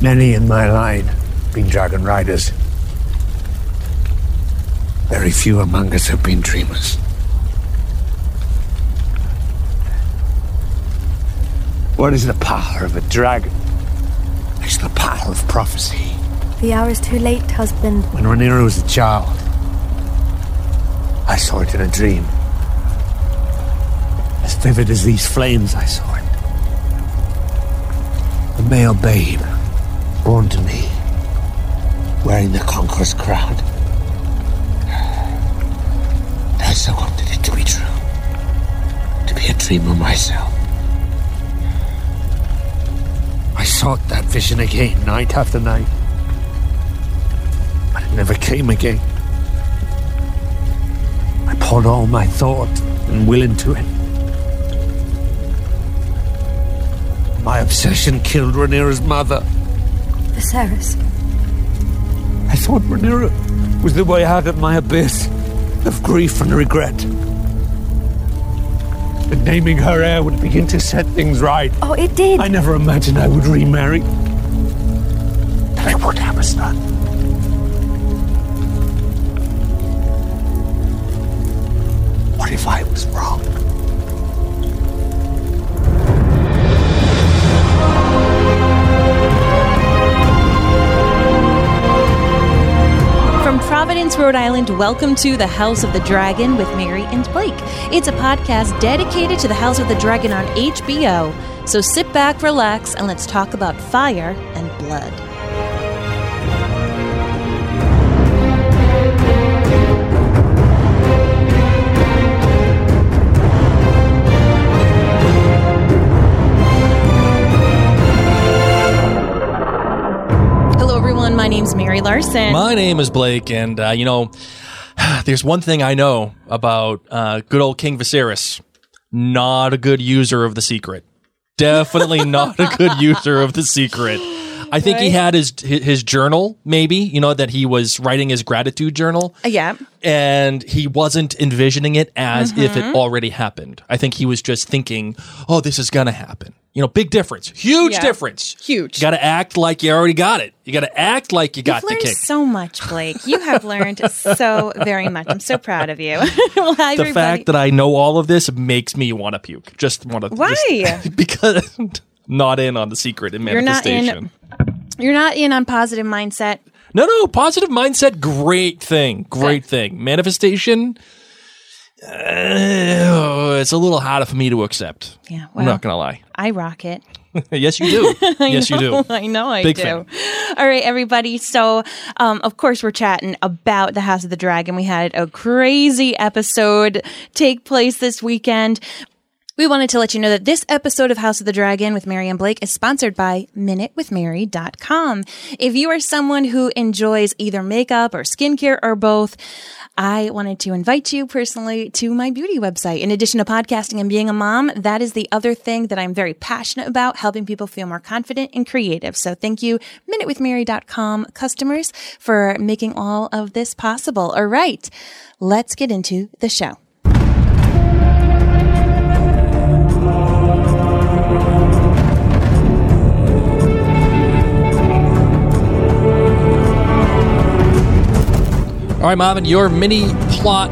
Many in my line been dragon riders. Very few among us have been dreamers. What is the power of a dragon? It's the power of prophecy. The hour is too late, husband. When Rhaenyra was a child, I saw it in a dream. As vivid as these flames, I saw it. A male babe, born to me, wearing the conqueror's crown. I so wanted it to be true, to be a dreamer myself. I sought that vision again, night after night. But it never came again. I poured all my thought and will into it. My obsession killed Rhaenyra's mother. Viserys. I thought Rhaenyra was the way out of my abyss of grief and regret. That naming her heir would begin to set things right. Oh, it did. I never imagined I would remarry. That I would have a son. What if I was wrong? Providence, Rhode Island, welcome to The House of the Dragon with Mary and Blake. It's a podcast dedicated to The House of the Dragon on HBO. So sit back, relax, and let's talk about fire and blood. My name's Mary Larson. My name is Blake, and there's one thing I know about good old King Viserys. Not a good user of the secret. Definitely not a good user of the secret. I think he had his journal, maybe, that he was writing his gratitude journal. Yeah. And he wasn't envisioning it as if it already happened. I think he was just thinking, oh, this is going to happen. Big difference. Huge difference. Huge. You got to act like you already got it. You got to act like you got the kick. You've learned so much, Blake. You have learned so very much. I'm so proud of you. Well, hi, the fact that I know all of this makes me want to puke. Why? Because I'm not in on the secret and manifestation. You're not in on positive mindset. No. Positive mindset, great thing. Great thing. Manifestation, it's a little harder for me to accept. Yeah, well, I'm not going to lie. I rock it. Yes, you do. Yes, you do. I know I do. Fan. All right, everybody. So, of course, we're chatting about The House of the Dragon. We had a crazy episode take place this weekend. We wanted to let you know that this episode of House of the Dragon with Mary and Blake is sponsored by MinuteWithMary.com. If you are someone who enjoys either makeup or skincare or both, I wanted to invite you personally to my beauty website. In addition to podcasting and being a mom, that is the other thing that I'm very passionate about, helping people feel more confident and creative. So thank you, MinuteWithMary.com customers, for making all of this possible. All right, let's get into the show. All right, Marvin, your mini-plot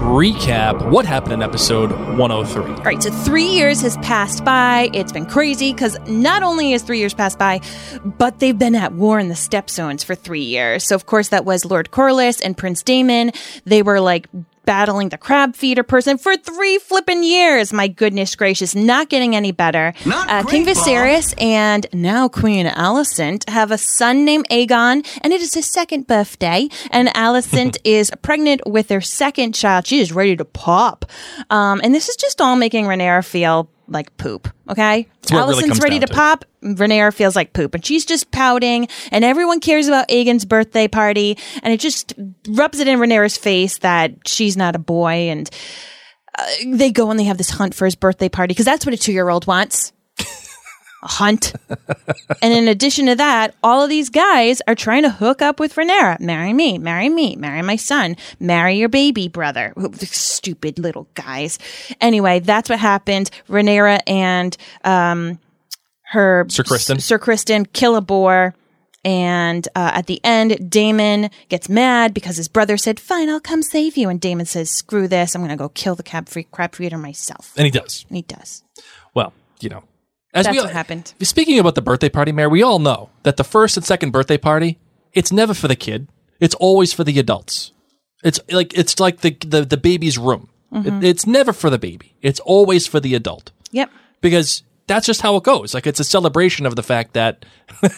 recap. What happened in episode 103? All right, so 3 years has passed by. It's been crazy because not only has 3 years passed by, but they've been at war in the Stepstones for 3 years. So, of course, that was Lord Corlys and Prince Daemon. They were, battling the Crab Feeder person for 3 flippin' years. My goodness gracious, not getting any better. King Viserys and now Queen Alicent have a son named Aegon, and it is his second birthday, and Alicent is pregnant with their second child. She is ready to pop. And this is just all making Rhaenyra feel like poop, okay? Allison's ready to pop. Rhaenyra feels like poop, and she's just pouting, and everyone cares about Aegon's birthday party, and it just rubs it in Rhaenyra's face that she's not a boy, and they go and they have this hunt for his birthday party, because that's what a 2-year-old wants. A hunt. And in addition to that, all of these guys are trying to hook up with Rhaenyra. Marry me, marry my son, marry your baby brother. Stupid little guys. Anyway, that's what happened. Rhaenyra and Ser Criston kill a boar. And at the end, Daemon gets mad because his brother said, fine, I'll come save you. And Daemon says, screw this. I'm going to go kill the Crab Feeder myself. And he does. Well, you know. That's what happened. Speaking about the birthday party, Mary, we all know that the first and second birthday party, it's never for the kid. It's always for the adults. It's like the baby's room. Mm-hmm. It's never for the baby. It's always for the adult. Yep. Because that's just how it goes. Like, it's a celebration of the fact that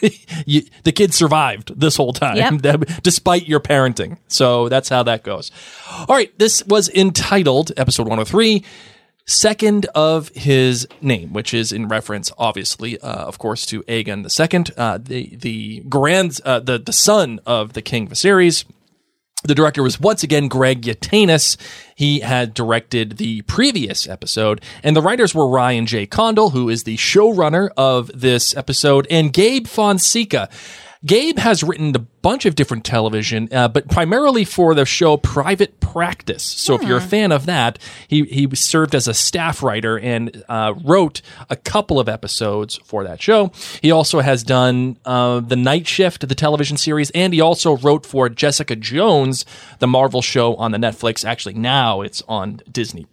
the kid survived this whole time, despite your parenting. So that's how that goes. All right. This was entitled, episode 103, Second of His Name, which is in reference, obviously, of course, to Aegon II, the son of the King Viserys. The director was once again Greg Yatanis. He had directed the previous episode, and the writers were Ryan J. Condal, who is the showrunner of this episode, and Gabe Fonseca. Gabe has written a bunch of different television, but primarily for the show Private Practice. So if you're a fan of that, he served as a staff writer and wrote a couple of episodes for that show. He also has done The Night Shift, the television series, and he also wrote for Jessica Jones, the Marvel show on the Netflix. Actually, now it's on Disney+.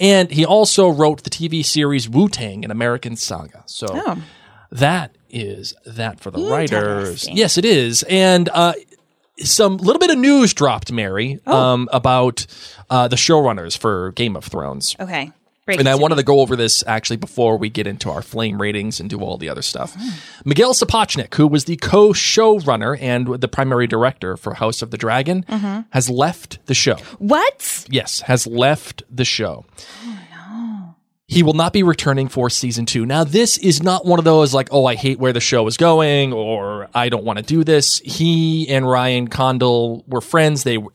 And he also wrote the TV series Wu-Tang, an American Saga. So that is that for the writers. Yes, it is. And some little bit of news dropped, Mary, about the showrunners for Game of Thrones. Okay. And I wanted to go over this, actually, before we get into our flame ratings and do all the other stuff. Miguel Sapochnik, who was the co-showrunner and the primary director for House of the Dragon, has left the show. What? Yes, has left the show. He will not be returning for season 2. Now, this is not one of those like, oh, I hate where the show is going, or I don't want to do this. He and Ryan Condal were friends. Ryan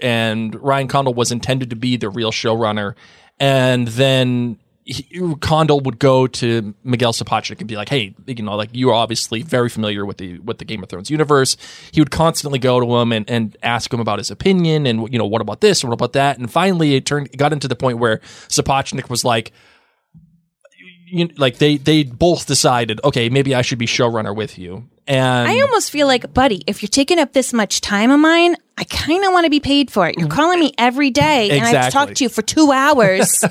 Condal was intended to be the real showrunner. And then Condal would go to Miguel Sapochnik and be like, hey, you know, like, you're obviously very familiar with the Game of Thrones universe. He would constantly go to him and ask him about his opinion and, you know, what about this? What about that? And finally, it got into the point where Sapochnik was like, they both decided, okay, maybe I should be showrunner with you. And I almost feel like, buddy, if you're taking up this much time of mine, I kind of want to be paid for it. You're calling me every day, and I've talked to you for 2 hours.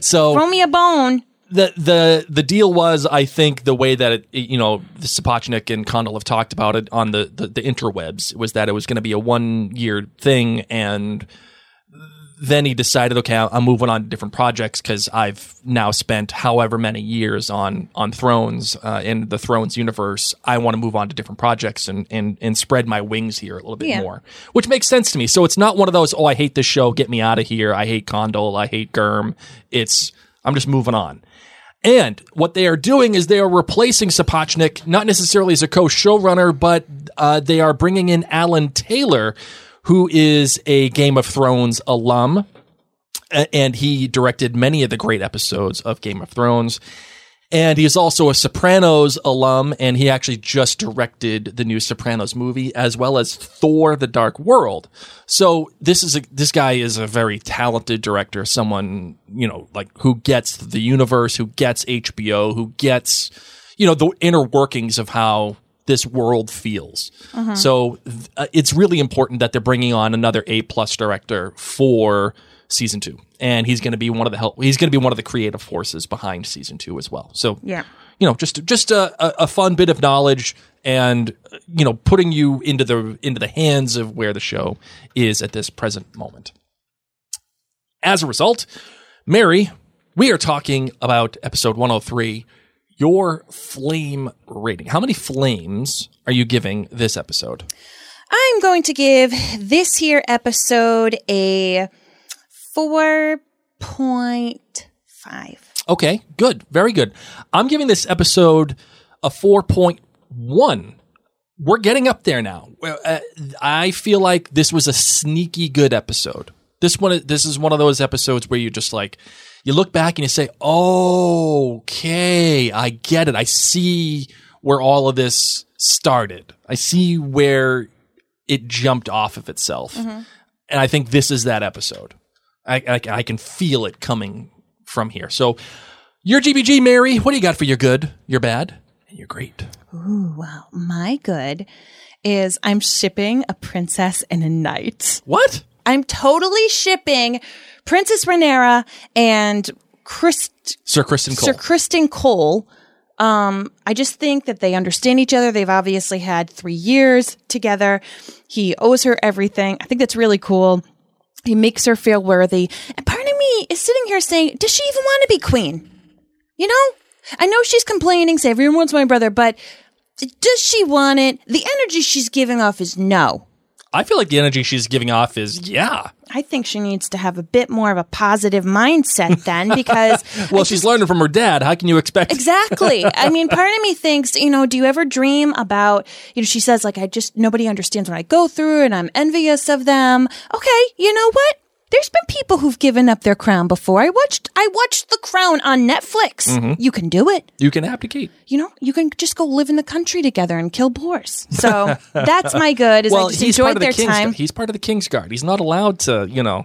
So throw me a bone. The deal was, I think, the way that Sapochnik and Condal have talked about it on the interwebs was that it was going to be a 1-year thing, and then he decided, okay, I'm moving on to different projects because I've now spent however many years on Thrones, in the Thrones universe. I want to move on to different projects and spread my wings here a little bit more, which makes sense to me. So it's not one of those, oh, I hate this show, get me out of here. I hate Condal, I hate Gurm. I'm just moving on. And what they are doing is they are replacing Sapochnik, not necessarily as a co-showrunner, but they are bringing in Alan Taylor, who is a Game of Thrones alum, and he directed many of the great episodes of Game of Thrones. And he is also a Sopranos alum, and he actually just directed the new Sopranos movie, as well as Thor: The Dark World. So this guy is a very talented director, someone, you know, like, who gets the universe, who gets HBO, who gets, you know, the inner workings of how this world feels. So it's really important that they're bringing on another A+ director for season 2, and he's going to be one of the creative forces behind season 2 as well. So you know, just a fun bit of knowledge, and you know, putting you into the hands of where the show is at this present moment. As a result, Mary, we are talking about episode 103. Your flame rating. How many flames are you giving this episode? I'm going to give this here episode a 4.5. Okay, good. Very good. I'm giving this episode a 4.1. We're getting up there now. I feel like this was a sneaky good episode. This is one of those episodes where you're just like, you look back and you say, oh, okay, I get it. I see where all of this started. I see where it jumped off of itself. And I think this is that episode. I can feel it coming from here. So your GBG, Mary, what do you got for your good, your bad, And you're great. Ooh, wow. My good is I'm shipping a princess and a knight. What? I'm totally shipping Princess Rhaenyra and Ser Criston Cole. Ser Criston Cole. I just think that they understand each other. They've obviously had 3 years together. He owes her everything. I think that's really cool. He makes her feel worthy. And part of me is sitting here saying, does she even want to be queen? You know? I know she's complaining, say everyone wants my brother, but does she want it? The energy she's giving off is no. I feel like the energy she's giving off is, yeah. I think she needs to have a bit more of a positive mindset then because... well, she's learning from her dad. How can you expect... Exactly. I mean, part of me thinks, you know, do you ever dream about... You know, she says, like, nobody understands what I go through and I'm envious of them. Okay, you know what? There's been people who've given up their crown before. I watched The Crown on Netflix. Mm-hmm. You can do it. You can abdicate. You know, you can just go live in the country together and kill boars. So that's my good. Is well, I just enjoyed their time. He's part of the Kingsguard. He's not allowed to, you know.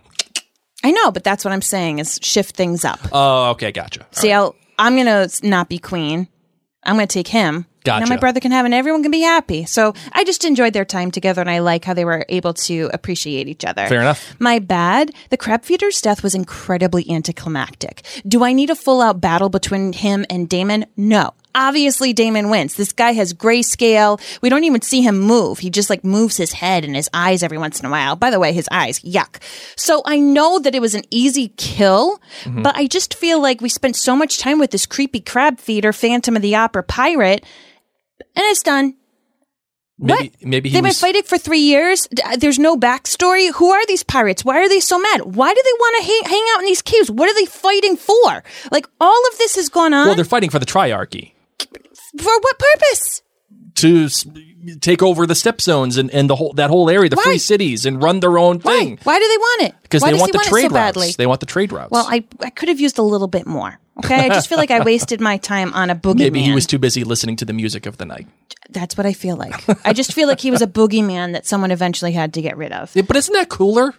I know, but that's what I'm saying is shift things up. Oh, okay, gotcha. See, right. I'm going to not be queen. I'm going to take him. Gotcha. Now my brother can have and everyone can be happy. So I just enjoyed their time together and I like how they were able to appreciate each other. Fair enough. My bad, the crab feeder's death was incredibly anticlimactic. Do I need a full-out battle between him and Daemon? No. Obviously, Daemon wins. This guy has grayscale. We don't even see him move. He just like moves his head and his eyes every once in a while. By the way, his eyes, yuck. So I know that it was an easy kill, mm-hmm. but I just feel like we spent so much time with this creepy crab feeder, Phantom of the Opera pirate, and it's done. Maybe they've been fighting for 3 years. There's no backstory. Who are these pirates? Why are they so mad? Why do they want to hang out in these caves? What are they fighting for? Like all of this has gone on. Well, they're fighting for the Triarchy. For what purpose? To take over the Stepstones and that whole area, the Why? Free cities, and run their own thing. Why do they want it? Because they want the trade routes. They want the trade routes. Well, I could have used a little bit more. Okay, I just feel like I wasted my time on a boogeyman. Maybe he was too busy listening to the music of the night. That's what I feel like. I just feel like he was a boogeyman that someone eventually had to get rid of. Yeah, but isn't that cooler?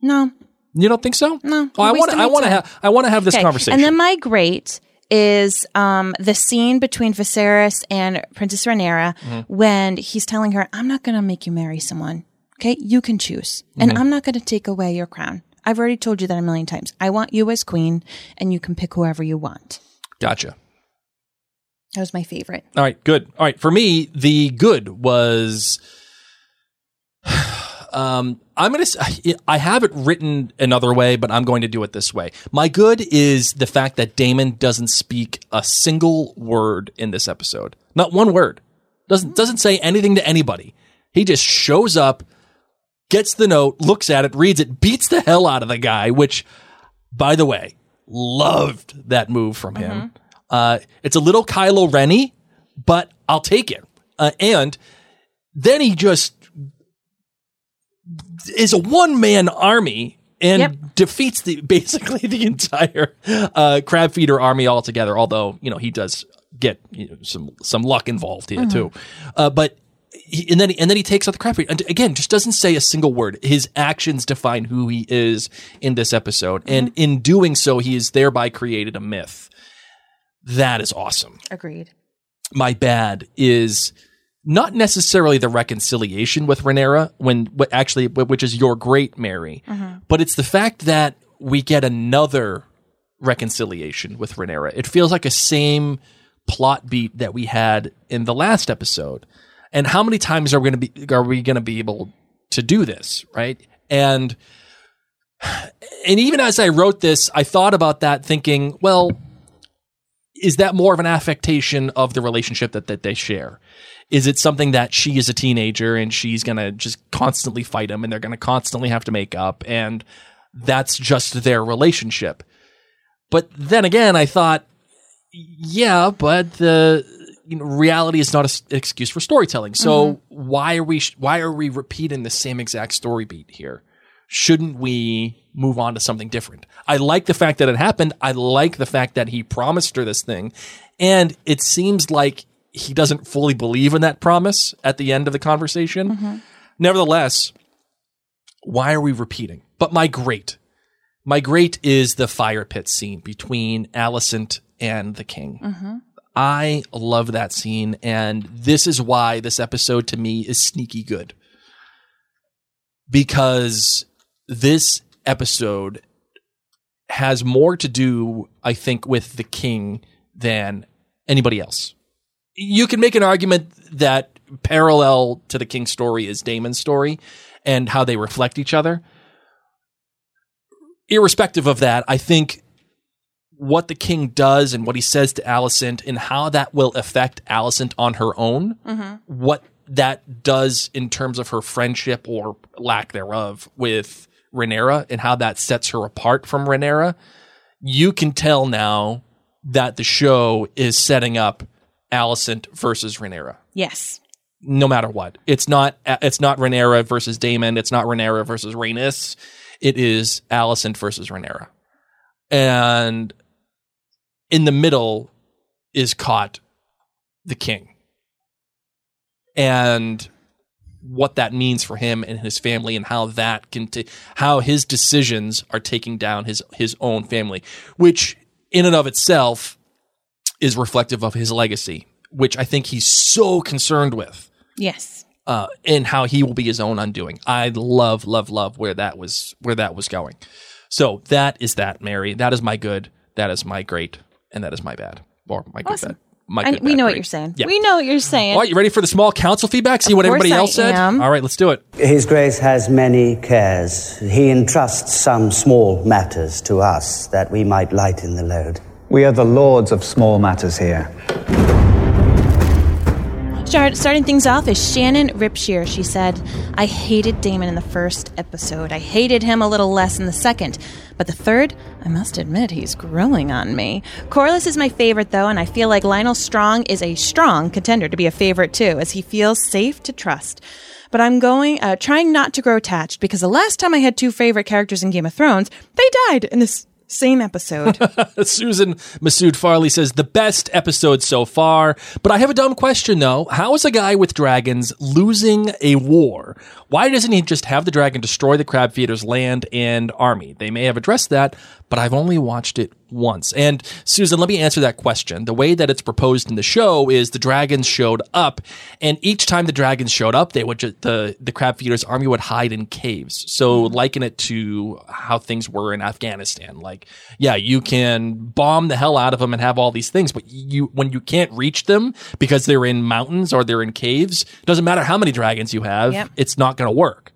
No. You don't think so? No. Oh, I want to have this conversation. And then my great is the scene between Viserys and Princess Rhaenyra mm-hmm. when he's telling her, I'm not going to make you marry someone. Okay? You can choose. Mm-hmm. And I'm not going to take away your crown. I've already told you that a million times. I want you as queen, and you can pick whoever you want. Gotcha. That was my favorite. All right. Good. All right. For me, the good was... I have it written another way, but I'm going to do it this way. My good is the fact that Daemon doesn't speak a single word in this episode. Not one word. Doesn't say anything to anybody. He just shows up, gets the note, looks at it, reads it, beats the hell out of the guy, which, by the way, loved that move from him. Mm-hmm. It's a little Kylo Renny, but I'll take it. And then he just is a one-man army and defeats basically the entire crab feeder army altogether, although, you know, he does get some luck involved here, mm-hmm. too. But then he takes out the crab feeder. And again, just doesn't say a single word. His actions define who he is in this episode. Mm-hmm. And in doing so, he has thereby created a myth. That is awesome. Agreed. My bad is not necessarily the reconciliation with Rhaenyra, which is your great Mary, mm-hmm. but it's the fact that we get another reconciliation with Rhaenyra. It feels like a same plot beat that we had in the last episode. And how many times are we going to be able to do this, right? And even as I wrote this, I thought about that thinking, well, is that more of an affectation of the relationship that they share? Is it something that she is a teenager and she's going to just constantly fight him and they're going to constantly have to make up and that's just their relationship? But then again, I thought, yeah, but reality is not an excuse for storytelling. So mm-hmm. why are we repeating the same exact story beat here? Shouldn't we move on to something different? I like the fact that it happened. I like the fact that he promised her this thing. And it seems like he doesn't fully believe in that promise at the end of the conversation. Mm-hmm. Nevertheless, why are we repeating? But my great is the fire pit scene between Alicent and the king. Mm-hmm. I love that scene, and this is why this episode to me is sneaky good. Because this episode has more to do, I think, with the king than anybody else. You can make an argument that parallel to the king's story is Daemon's story and how they reflect each other. Irrespective of that, I think what the king does and what he says to Alicent and how that will affect Alicent on her own, what that does in terms of her friendship or lack thereof with Rhaenyra and how that sets her apart from Rhaenyra, you can tell now that the show is setting up Alicent versus Rhaenyra. Yes. No matter what. It's not Rhaenyra versus Daemon. It's not Rhaenyra versus Rhaenys. It is Alicent versus Rhaenyra. And in the middle is caught the king. And what that means for him and his family and how that can how his decisions are taking down his own family, which in and of itself is reflective of his legacy, which I think he's so concerned with. Yes. And how he will be his own undoing. I love, love, love where that was going. So that is that, Mary. That is my good, that is my great, and that is my bad. Or my awesome. Good bad. We know what you're saying. Yeah. We know what you're saying. All right, you ready for the small council feedback? See what everybody else said? All right, let's do it. His Grace has many cares. He entrusts some small matters to us that we might lighten the load. We are the lords of small matters here. Starting things off is Shannon Ripshear. She said, I hated Daemon in the first episode. I hated him a little less in the second. But the third, I must admit, he's growing on me. Corlys is my favorite, though, and I feel like Lionel Strong is a strong contender to be a favorite, too, as he feels safe to trust. But I'm trying not to grow attached, because the last time I had two favorite characters in Game of Thrones, they died in this same episode. Susan Masood Farley says, the best episode so far. But I have a dumb question, though. How is a guy with dragons losing a war? Why doesn't he just have the dragon destroy the Crab Feeder's land and army? They may have addressed that, but I've only watched it once. And Susan, let me answer that question. The way that it's proposed in the show is the dragons showed up, and each time the dragons showed up, they would the Crab Feeder's army would hide in caves. So liken it to how things were in Afghanistan. Like, yeah, you can bomb the hell out of them and have all these things, but when you can't reach them because they're in mountains or they're in caves, doesn't matter how many dragons you have, It's not going to work.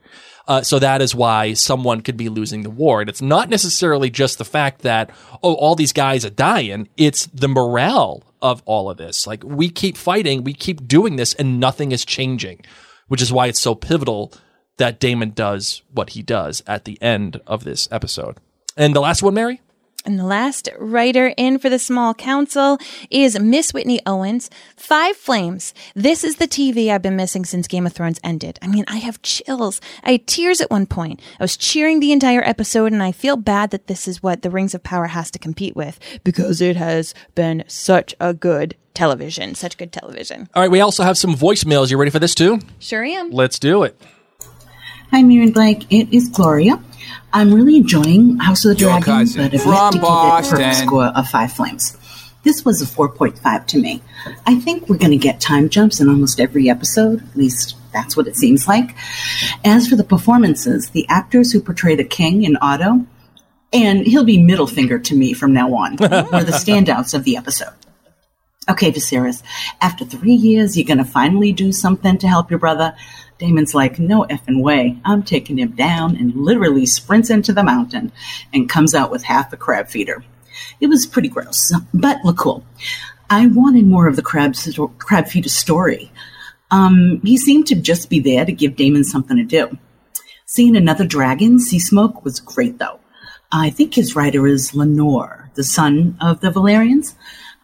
So that is why someone could be losing the war. And it's not necessarily just the fact that, all these guys are dying. It's the morale of all of this. Like, we keep fighting, we keep doing this, and nothing is changing, which is why it's so pivotal that Daemon does what he does at the end of this episode. And the last one, Mary? And the last writer in for the small council is Miss Whitney Owens. 5 flames. This is the TV I've been missing since Game of Thrones ended. I mean, I have chills. I had tears at one point. I was cheering the entire episode, and I feel bad that this is what the Rings of Power has to compete with, because it has been such a good television. Such good television. All right, we also have some voicemails. You ready for this too? Sure am. Let's do it. Hi, Mary and Blake. It is Gloria. I'm really enjoying House of the Dragon, but if I have to give it a score of 5 flames. This was a 4.5 to me. I think we're going to get time jumps in almost every episode. At least that's what it seems like. As for the performances, the actors who portray the king in Otto, and he'll be middle finger to me from now on, are the standouts of the episode. Okay, Viserys, after 3 years, you're going to finally do something to help your brother. Daemon's like, no effing way. I'm taking him down, and literally sprints into the mountain and comes out with half a Crab Feeder. It was pretty gross, but look cool. I wanted more of the Crab Feeder story. He seemed to just be there to give Daemon something to do. Seeing another dragon, Sea Smoke, was great, though. I think his writer is Lenore, the son of the Velaryons.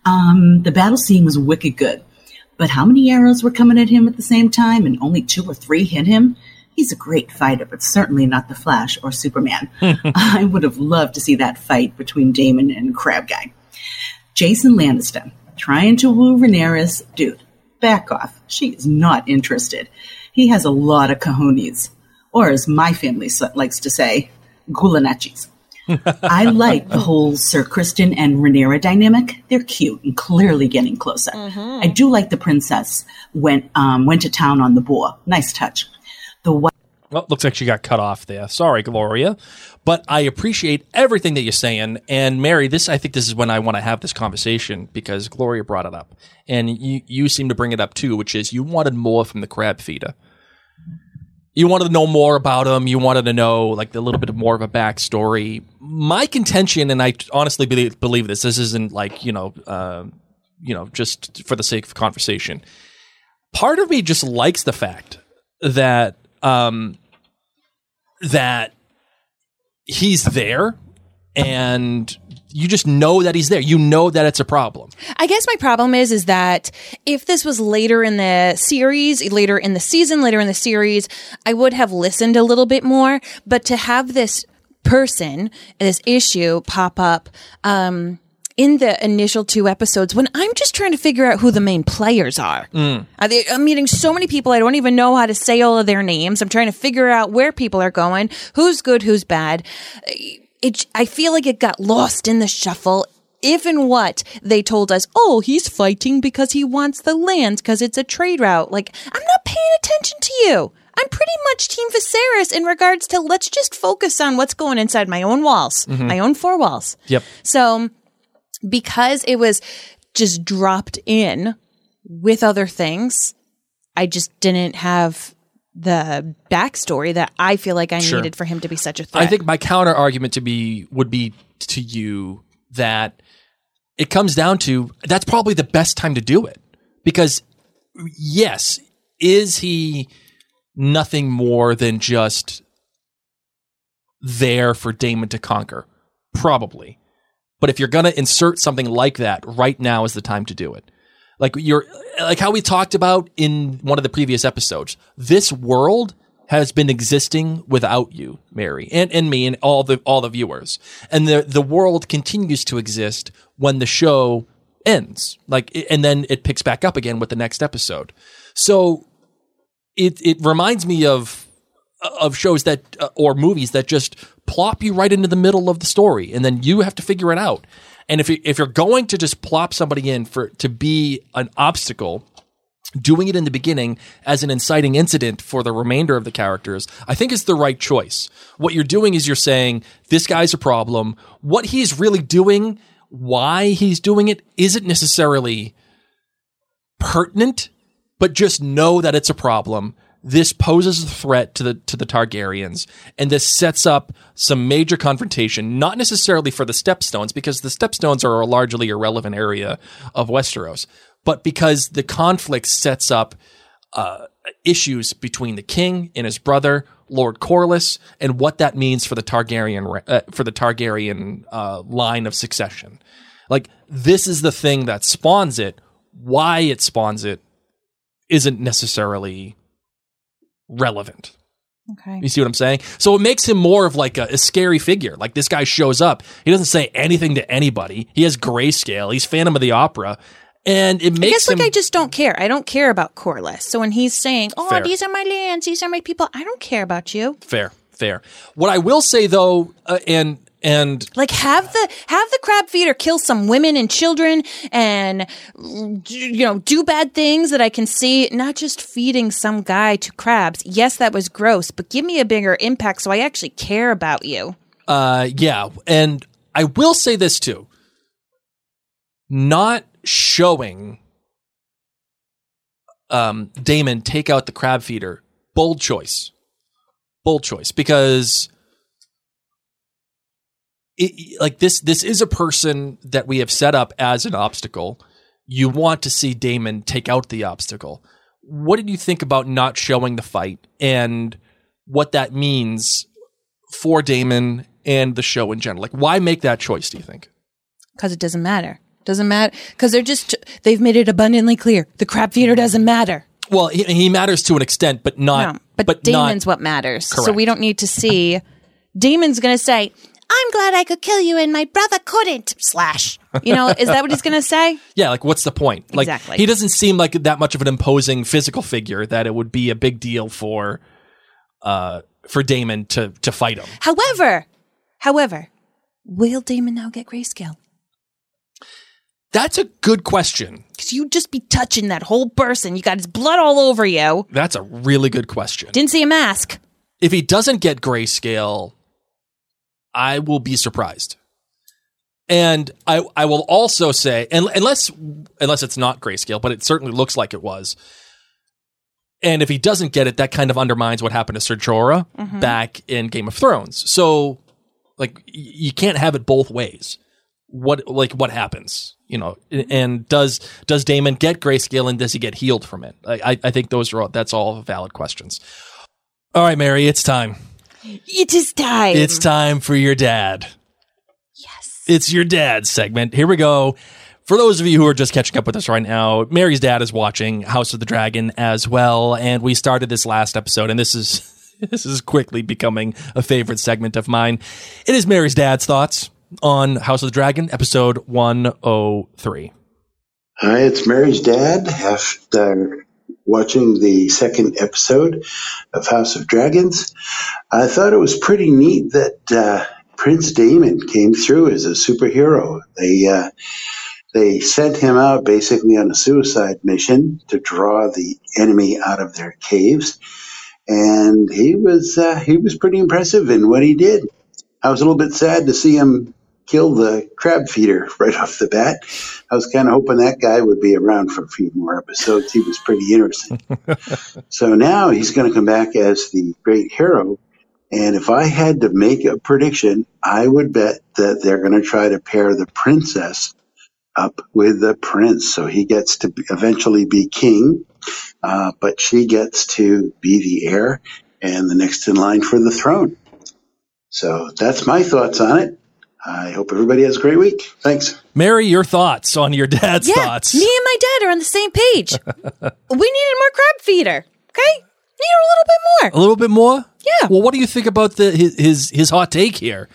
The battle scene was wicked good, but how many arrows were coming at him at the same time and only 2 or 3 hit him? He's a great fighter, but certainly not the Flash or Superman. I would have loved to see that fight between Daemon and Crab Guy. Jason Lannister, trying to woo Rhaenyra's dude. Back off. She is not interested. He has a lot of cojones, or as my family likes to say, gulanachis. I like the whole Ser Criston and Rhaenyra dynamic. They're cute and clearly getting closer. Mm-hmm. I do like the princess went to town on the boar. Nice touch. The white. Well, looks like she got cut off there. Sorry, Gloria. But I appreciate everything that you're saying. And Mary, I think this is when I want to have this conversation, because Gloria brought it up. And you seem to bring it up too, which is you wanted more from the crab feeder. You wanted to know more about him. You wanted to know like a little bit more of a backstory. My contention, and I honestly believe this isn't like, just for the sake of conversation. Part of me just likes the fact that that he's there, and you just know that he's there. You know that it's a problem. I guess my problem is that if this was later in the series, later in the season, later in the series, I would have listened a little bit more. But to have this person, this issue pop up in the initial 2 episodes, when I'm just trying to figure out who the main players are. Mm. I'm meeting so many people, I don't even know how to say all of their names. I'm trying to figure out where people are going, who's good, who's bad. I feel like it got lost in the shuffle. If and what they told us, oh, he's fighting because he wants the land, because it's a trade route. Like, I'm not paying attention to you. I'm pretty much Team Viserys in regards to let's just focus on what's going inside my own walls, mm-hmm. my own 4 walls. Yep. So... because it was just dropped in with other things, I just didn't have the backstory that I feel like I sure. needed for him to be such a threat. I think my counter argument would be to you that it comes down to that's probably the best time to do it, because yes, is he nothing more than just there for Daemon to conquer? Probably. But if you're going to insert something like that, right now is the time to do it. Like how we talked about in one of the previous episodes, this world has been existing without you, Mary, and me, and all the viewers. And the world continues to exist when the show ends. And then it picks back up again with the next episode. So it reminds me of shows that or movies that just plop you right into the middle of the story, and then you have to figure it out. And if you're going to just plop somebody in to be an obstacle, doing it in the beginning as an inciting incident for the remainder of the characters, I think is the right choice. What you're doing is you're saying this guy's a problem. What he's really doing, why he's doing it, isn't necessarily pertinent, but just know that it's a problem. This poses a threat to the Targaryens, and this sets up some major confrontation, not necessarily for the Stepstones, because the Stepstones are a largely irrelevant area of Westeros, but because the conflict sets up issues between the king and his brother, Lord Corlys, and what that means for the Targaryen line of succession. Like, this is the thing that spawns it. Why it spawns it isn't necessarily relevant. Okay. You see what I'm saying? So it makes him more of like a scary figure. Like, this guy shows up. He doesn't say anything to anybody. He has grayscale. He's Phantom of the Opera. And it makes him... I just don't care. I don't care about Corlys. So when he's saying, oh, fair. These are my lands, these are my people, I don't care about you. Fair. What I will say though, and like have the crab feeder kill some women and children and, do bad things that I can see, not just feeding some guy to crabs. Yes, that was gross, but give me a bigger impact so I actually care about you. Yeah. And I will say this too. Not showing Daemon take out the crab feeder. Bold choice. Because... This is a person that we have set up as an obstacle. You want to see Daemon take out the obstacle. What did you think about not showing the fight and what that means for Daemon and the show in general? Like, why make that choice, do you think? Because it doesn't matter. Doesn't matter. Because they've made it abundantly clear. The crab feeder doesn't matter. Well, he matters to an extent, but not. No, but Daemon's what matters. Correct. So we don't need to see. Daemon's going to say... I'm glad I could kill you and my brother couldn't, / is that what he's going to say? Yeah, like, what's the point? Exactly. Like, he doesn't seem like that much of an imposing physical figure that it would be a big deal for Daemon to fight him. However, Will Daemon now get grayscale? That's a good question. Because you'd just be touching that whole person. You got his blood all over you. That's a really good question. Didn't see a mask. If he doesn't get grayscale, I will be surprised. And I will also say, unless it's not grayscale, but it certainly looks like it was. And if he doesn't get it, that kind of undermines what happened to Ser Jorah back in Game of Thrones. So, like, you can't have it both ways. What happens, you know? And does Daemon get grayscale, and does he get healed from it? I think that's all valid questions. All right, Mary, it's time. It is time. It's time for your dad. Yes. It's your dad segment. Here we go. For those of you who are just catching up with us right now, Mary's dad is watching House of the Dragon as well, and we started this last episode, and this is quickly becoming a favorite segment of mine. It is Mary's dad's thoughts on House of the Dragon, episode 103. Hi, it's Mary's dad after watching the second episode of House of Dragons. I thought it was pretty neat that Prince Daemon came through as a superhero. They sent him out basically on a suicide mission to draw the enemy out of their caves, and he was pretty impressive in what he did. I was a little bit sad to see him kill the crab feeder right off the bat. I was kind of hoping that guy would be around for a few more episodes. He was pretty interesting. So now he's going to come back as the great hero. And if I had to make a prediction, I would bet that they're going to try to pair the princess up with the prince. So he gets to eventually be king, but she gets to be the heir and the next in line for the throne. So that's my thoughts on it. I hope everybody has a great week. Thanks. Mary, your thoughts on your dad's thoughts. Me and my dad are on the same page. We needed more crab feeder, okay? Needed a little bit more. A little bit more? Yeah. Well, what do you think about his hot take here?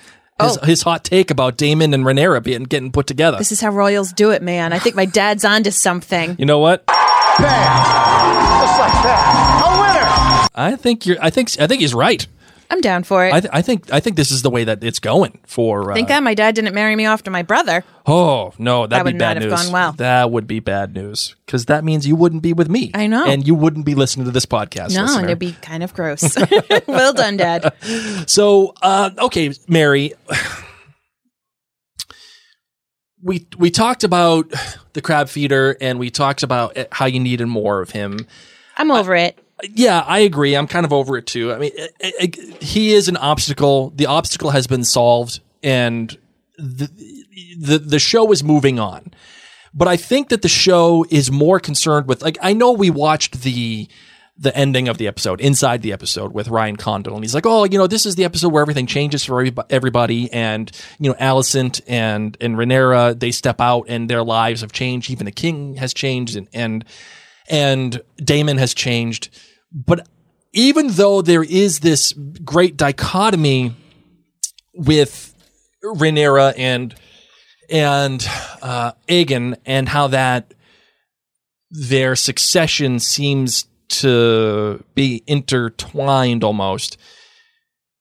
His hot take about Daemon and Rhaenyra getting put together. This is how royals do it, man. I think my dad's onto something. You know what? Bam! Just like that. A winner! I think he's right. I'm down for it. I think this is the way that it's going for. Thank God my dad didn't marry me off to my brother. Oh no, that'd be bad news. That would not have gone well. That would be bad news because that means you wouldn't be with me. I know, and you wouldn't be listening to this podcast. No, listener. And it'd be kind of gross. Well done, Dad. So, okay, Mary, we talked about the crab feeder and we talked about how you needed more of him. I'm over it. Yeah, I agree. I'm kind of over it too. I mean, he is an obstacle. The obstacle has been solved, and the show is moving on. But I think that the show is more concerned with, like, I know we watched the ending of the episode, inside the episode with Ryan Condal, and he's like, oh, you know, this is the episode where everything changes for everybody, and, you know, Alicent and Rhaenyra, they step out, and their lives have changed. Even the king has changed, and Daemon has changed. But even though there is this great dichotomy with Rhaenyra and Aegon, and how that their succession seems to be intertwined almost,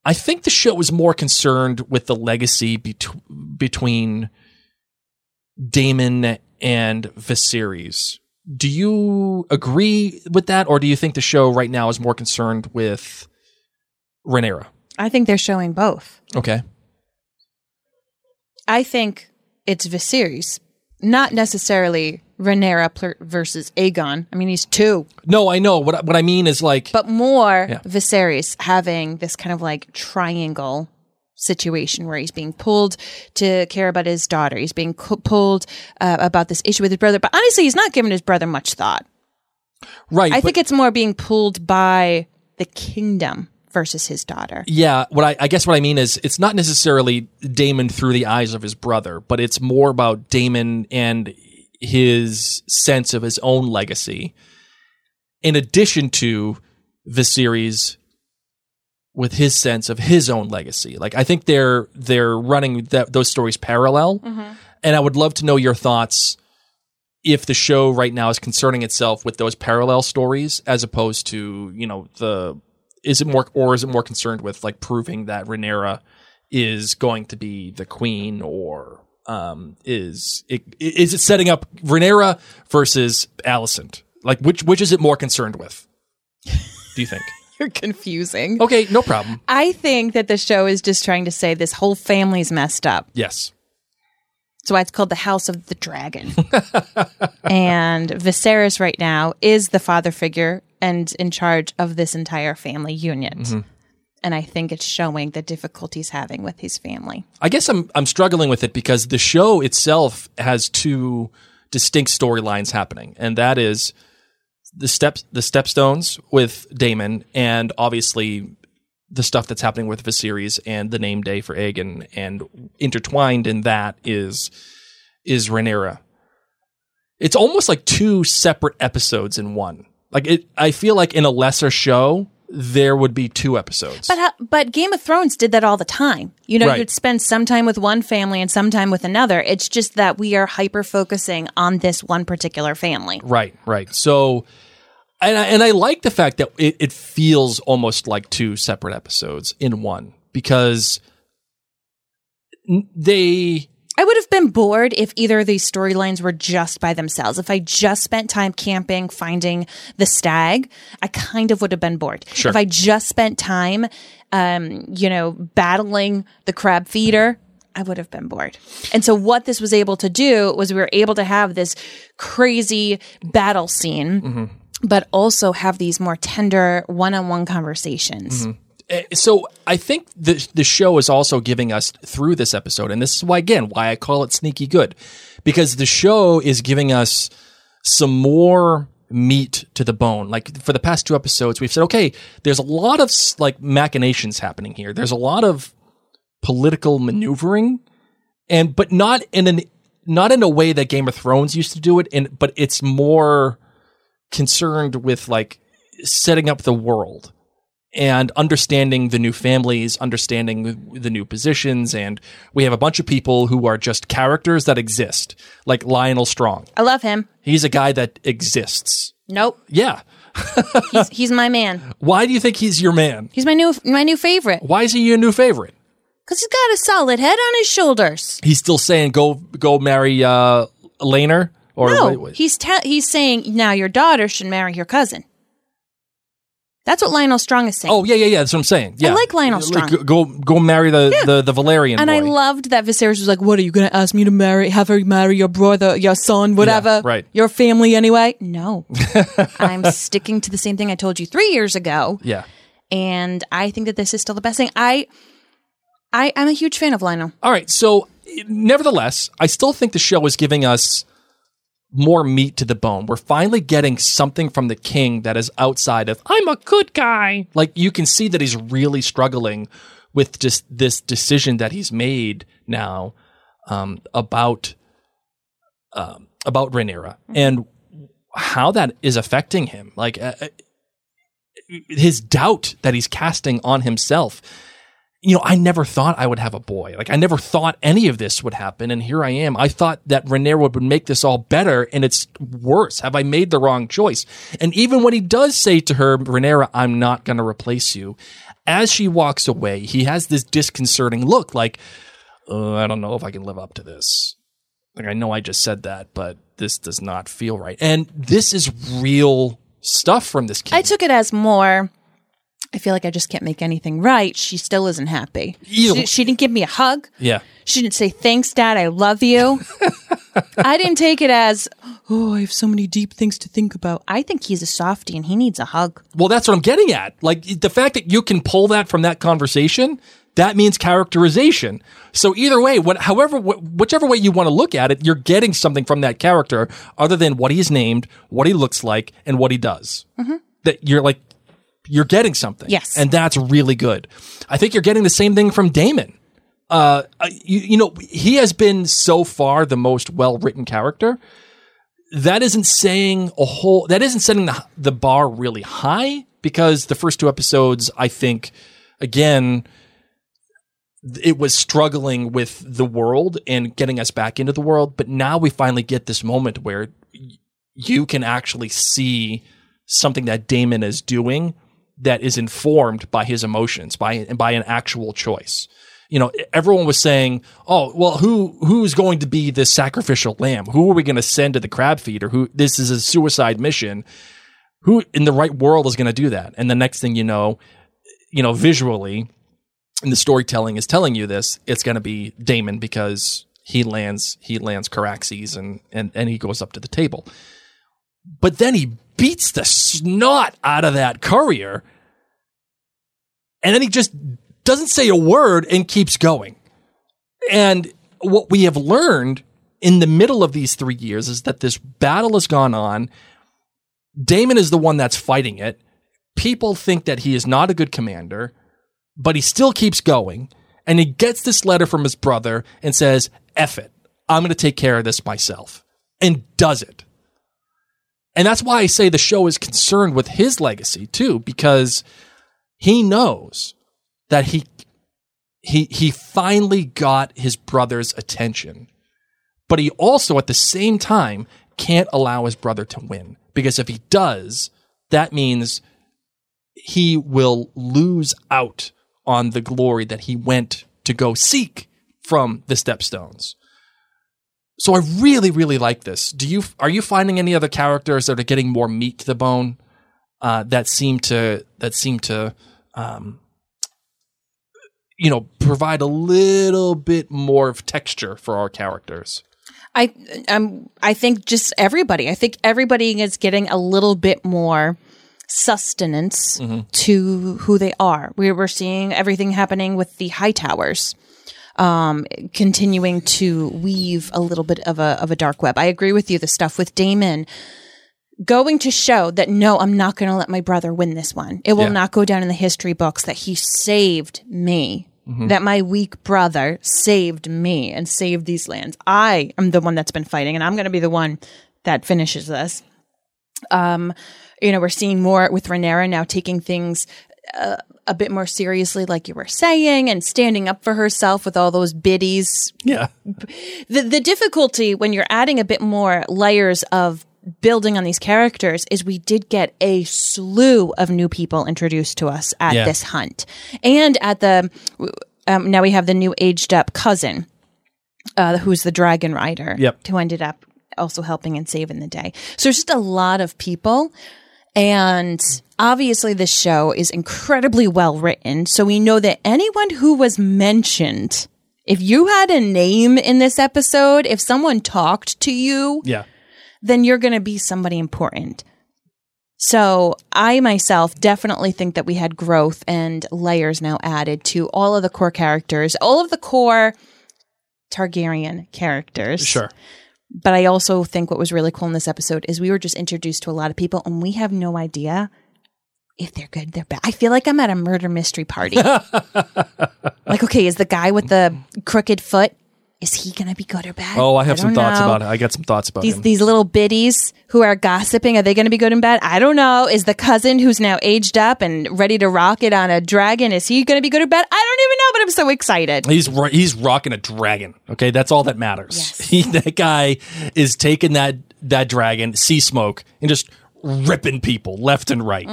I think the show is more concerned with the legacy between Daemon and Viserys. Do you agree with that, or do you think the show right now is more concerned with Rhaenyra? I think they're showing both. Okay. I think it's Viserys, not necessarily Rhaenyra versus Aegon. I mean, he's two. No, I know. What I mean is, like... But more Viserys having this kind of, like, triangle situation where he's being pulled to care about his daughter. He's being pulled about this issue with his brother. But honestly, he's not giving his brother much thought. Right. I think it's more being pulled by the kingdom versus his daughter. Yeah. What I guess what I mean is, it's not necessarily Daemon through the eyes of his brother, but it's more about Daemon and his sense of his own legacy, in addition to Viserys with his sense of his own legacy. Like, I think they're running those stories parallel. Mm-hmm. And I would love to know your thoughts if the show right now is concerning itself with those parallel stories, as opposed to, you know, is it more concerned with, like, proving that Rhaenyra is going to be the queen, or is it setting up Rhaenyra versus Alicent? Like, which is it more concerned with, do you think? You're confusing. Okay, no problem. I think that the show is just trying to say this whole family's messed up. Yes. That's why it's called the House of the Dragon. And Viserys right now is the father figure and in charge of this entire family unit. Mm-hmm. And I think it's showing the difficulties having with his family. I guess I'm struggling with it because the show itself has two distinct storylines happening, and that is the Stepstones with Daemon, and obviously the stuff that's happening with Viserys and the name day for Aegon, and intertwined in that is Rhaenyra. It's almost like two separate episodes in one. Like I feel like in a lesser show, there would be two episodes. But Game of Thrones did that all the time. You know, right. You'd spend some time with one family and some time with another. It's just that we are hyper-focusing on this one particular family. Right, right. So, and I like the fact that it feels almost like two separate episodes in one, because they... I would have been bored if either of these storylines were just by themselves. If I just spent time camping, finding the stag, I kind of would have been bored. Sure. If I just spent time, battling the crab feeder, I would have been bored. And so what this was able to do was we were able to have this crazy battle scene, mm-hmm. but also have these more tender one-on-one conversations. Mm-hmm. So I think the show is also giving us through this episode, and this is why I call it sneaky good, because the show is giving us some more meat to the bone. Like for the past two episodes, we've said, okay, there's a lot of like machinations happening here. There's a lot of political maneuvering, but not in a way that Game of Thrones used to do it. But it's more concerned with like setting up the world. And understanding the new families, understanding the new positions, and we have a bunch of people who are just characters that exist, like Lionel Strong. I love him. He's a guy that exists. Nope. Yeah. he's my man. Why do you think he's your man? He's my new favorite. Why is he your new favorite? Because he's got a solid head on his shoulders. He's still saying, go marry Laner? Or no, he's saying, now your daughter should marry your cousin. That's what Lionel Strong is saying. Oh, yeah. That's what I'm saying. Yeah. I like Lionel Strong. Go marry the Velaryon boy. I loved that Viserys was like, what, are you going to ask me to marry, have her marry your brother, your son, whatever? Yeah, right. Your family anyway? No. I'm sticking to the same thing I told you 3 years ago. Yeah. And I think that this is still the best thing. I'm a huge fan of Lionel. All right. So, nevertheless, I still think the show is giving us more meat to the bone. We're finally getting something from the king that is outside of, I'm a good guy. Like, you can see that he's really struggling with just this decision that he's made now about Rhaenyra and how that is affecting him. Like, his doubt that he's casting on himself. You know, I never thought I would have a boy. Like, I never thought any of this would happen, and here I am. I thought that Rhaenyra would make this all better, and it's worse. Have I made the wrong choice? And even when he does say to her, Rhaenyra, I'm not going to replace you, as she walks away, he has this disconcerting look like, I don't know if I can live up to this. Like, I know I just said that, but this does not feel right. And this is real stuff from this kid. I took it as more... I feel like I just can't make anything right. She still isn't happy. She didn't give me a hug. Yeah. She didn't say, thanks, Dad, I love you. I didn't take it as, I have so many deep things to think about. I think he's a softie and he needs a hug. Well, that's what I'm getting at. Like, the fact that you can pull that from that conversation, that means characterization. So either way, whichever way you want to look at it, you're getting something from that character other than what he's named, what he looks like, and what he does. Mm-hmm. That you're like, you're getting something. Yes. And that's really good. I think you're getting the same thing from Daemon. He has been so far the most well-written character. That isn't saying that isn't setting the bar really high, because the first two episodes, I think, again, it was struggling with the world and getting us back into the world. But now we finally get this moment where you can actually see something that Daemon is doing that is informed by his emotions, by an actual choice. you know, everyone was saying, oh, well, who's going to be this sacrificial lamb? Who are we going to send to the crab feeder? Who, this is a suicide mission. Who in the right world is going to do that? And the next thing you know, visually, and the storytelling is telling you this, it's going to be Daemon, because he lands Caraxes and he goes up to the table. But then he beats the snot out of that courier, and then he just doesn't say a word and keeps going. And what we have learned in the middle of these 3 years is that this battle has gone on. Daemon is the one that's fighting it. People think that he is not a good commander, but he still keeps going. And he gets this letter from his brother and says, F it, I'm going to take care of this myself, and does it. And that's why I say the show is concerned with his legacy too, because he knows that he finally got his brother's attention, but he also at the same time can't allow his brother to win, because if he does, that means he will lose out on the glory that he went to go seek from the Stepstones. So I really, really like this. Are you finding any other characters that are getting more meat to the bone that seem to you know, provide a little bit more of texture for our characters? I think just everybody. I think everybody is getting a little bit more sustenance to who they are. We were seeing everything happening with the Hightowers, continuing to weave a little bit of a dark web. I agree with you. The stuff with Daemon going to show that, no, I'm not going to let my brother win this one. It will not go down in the history books that he saved me, that my weak brother saved me and saved these lands. I am the one that's been fighting, and I'm going to be the one that finishes this. You know, we're seeing more with Rhaenyra now taking things a bit more seriously, like you were saying, and standing up for herself with all those biddies. Yeah. The difficulty when you're adding a bit more layers of building on these characters is we did get a slew of new people introduced to us at this hunt. And at the now we have the new aged up cousin, who's the dragon rider, who ended up also helping and saving the day. So there's just a lot of people, and obviously this show is incredibly well written, so we know that anyone who was mentioned, if you had a name in this episode, if someone talked to you, then you're going to be somebody important. So I myself definitely think that we had growth and layers now added to all of the core characters, all of the core Targaryen characters. Sure. But I also think what was really cool in this episode is we were just introduced to a lot of people, and we have no idea if they're good, they're bad. I feel like I'm at a murder mystery party. Like, okay, is the guy with the crooked foot, is he going to be good or bad? Oh, I have some thoughts about it. I got some thoughts about him. These little biddies who are gossiping, are they going to be good and bad? I don't know. Is the cousin who's now aged up and ready to rock it on a dragon, is he going to be good or bad? I don't even know, but I'm so excited. He's rocking a dragon. Okay, that's all that matters. Yes. That guy is taking that dragon, Sea Smoke, and just ripping people left and right.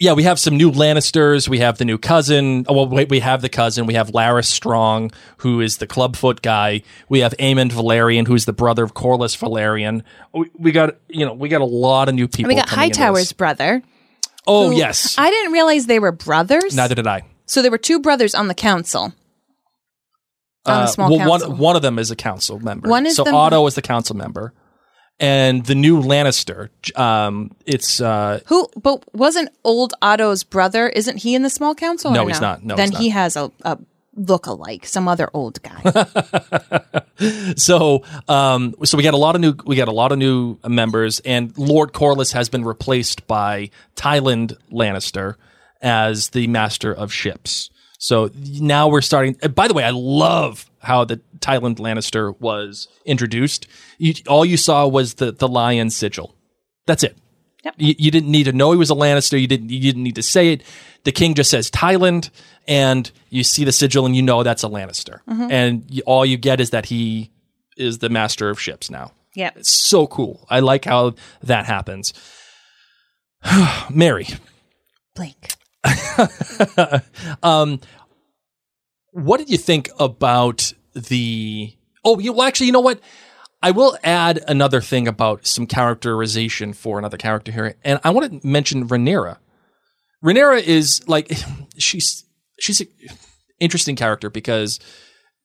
Yeah, we have some new Lannisters. We have the new cousin. Oh, well, wait, we have the cousin. We have Larys Strong, who is the clubfoot guy. We have Aemon Velaryon, who's the brother of Corlys Velaryon. We got a lot of new people. And we got Hightower's brother. Oh, yes. I didn't realize they were brothers. Neither did I. So there were two brothers on the council. On the small council. One of them is a council member. Otto is the council member. And the new Lannister, But wasn't old Otto's brother? Isn't he in the small council? No, he's not. No, then he has a look-alike, some other old guy. So we got a lot of new members, and Lord Corlys has been replaced by Tyland Lannister as the master of ships. So now we're starting. By the way, I love how the Tyland Lannister was introduced. All you saw was the lion sigil. That's it. Yep. You didn't need to know he was a Lannister. You didn't need to say it. The king just says Tyland, and you see the sigil, and you know that's a Lannister. And all you get is that he is the master of ships now. Yeah, it's so cool. I like how that happens. Mary. Blake. What did you think about the... Oh, well, actually, you know what? I will add another thing about some characterization for another character here. And I want to mention Rhaenyra. Rhaenyra is like... She's an interesting character because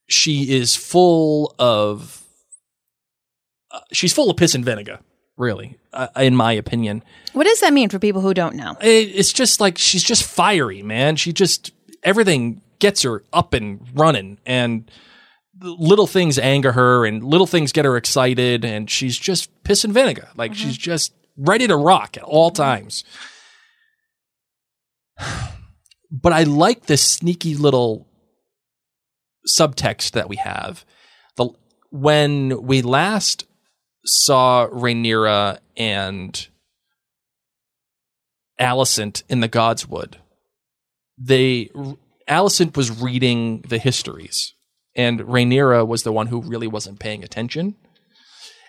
she is full of... she's full of piss and vinegar, really, in my opinion. What does that mean for people who don't know? It's just like, she's just fiery, man. She just... Everything gets her up and running, and little things anger her, and little things get her excited, and she's just piss and vinegar. Like, mm-hmm. She's just ready to rock at all times. But I like this sneaky little subtext that we have. When we last saw Rhaenyra and Alicent in the Godswood, Alicent was reading the histories, and Rhaenyra was the one who really wasn't paying attention.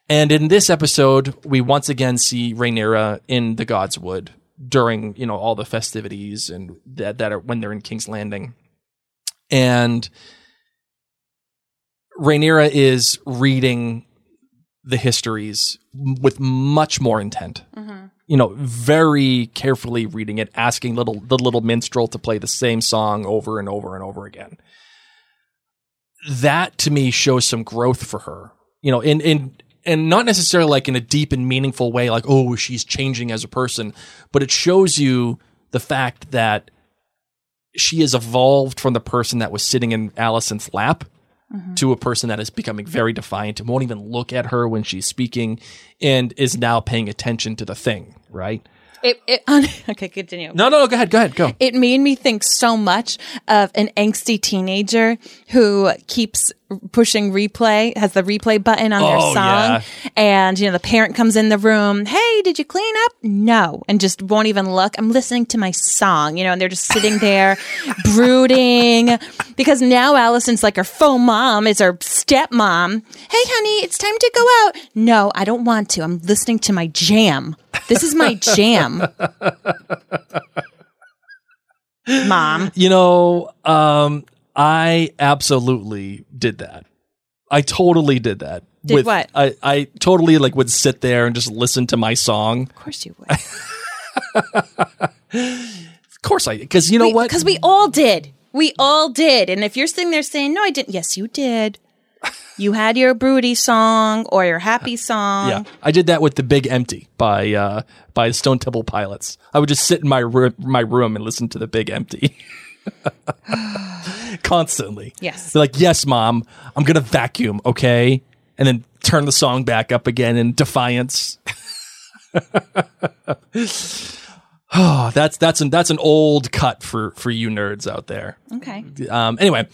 And in this episode, we once again see Rhaenyra in the Godswood during, you know, all the festivities and that are when they're in King's Landing. And Rhaenyra is reading the histories with much more intent. Mm-hmm. You know, very carefully reading it, asking the little minstrel to play the same song over and over and over again. That to me shows some growth for her, you know, and not necessarily like in a deep and meaningful way, like, oh, she's changing as a person, but it shows you the fact that she has evolved from the person that was sitting in Alicent's lap. Mm-hmm. To a person that is becoming very defiant and won't even look at her when she's speaking and is now paying attention to the thing, right? Okay, continue. No, go ahead, go. It made me think so much of an angsty teenager who keeps pushing replay, has the replay button on their song. Yeah. And, you know, the parent comes in the room, hey, did you clean up? No. And just won't even look. I'm listening to my song, you know, and they're just sitting there brooding because now Allison's like her faux mom is her stepmom. Hey, honey, it's time to go out. No, I don't want to. I'm listening to my jam. This is my jam. Mom. You know, I absolutely did that. I totally did that. What? I totally like would sit there and just listen to my song. Of course you would. Of course I did. Because you know what? Because we all did. We all did. And if you're sitting there saying, no, I didn't. Yes, you did. You had your broody song or your happy song. Yeah, I did that with The Big Empty by Stone Temple Pilots. I would just sit in my room and listen to The Big Empty. Constantly. Yes. They're like, yes, Mom, I'm going to vacuum, okay? And then turn the song back up again in defiance. Oh, that's an old cut for you nerds out there. Okay. Anyway,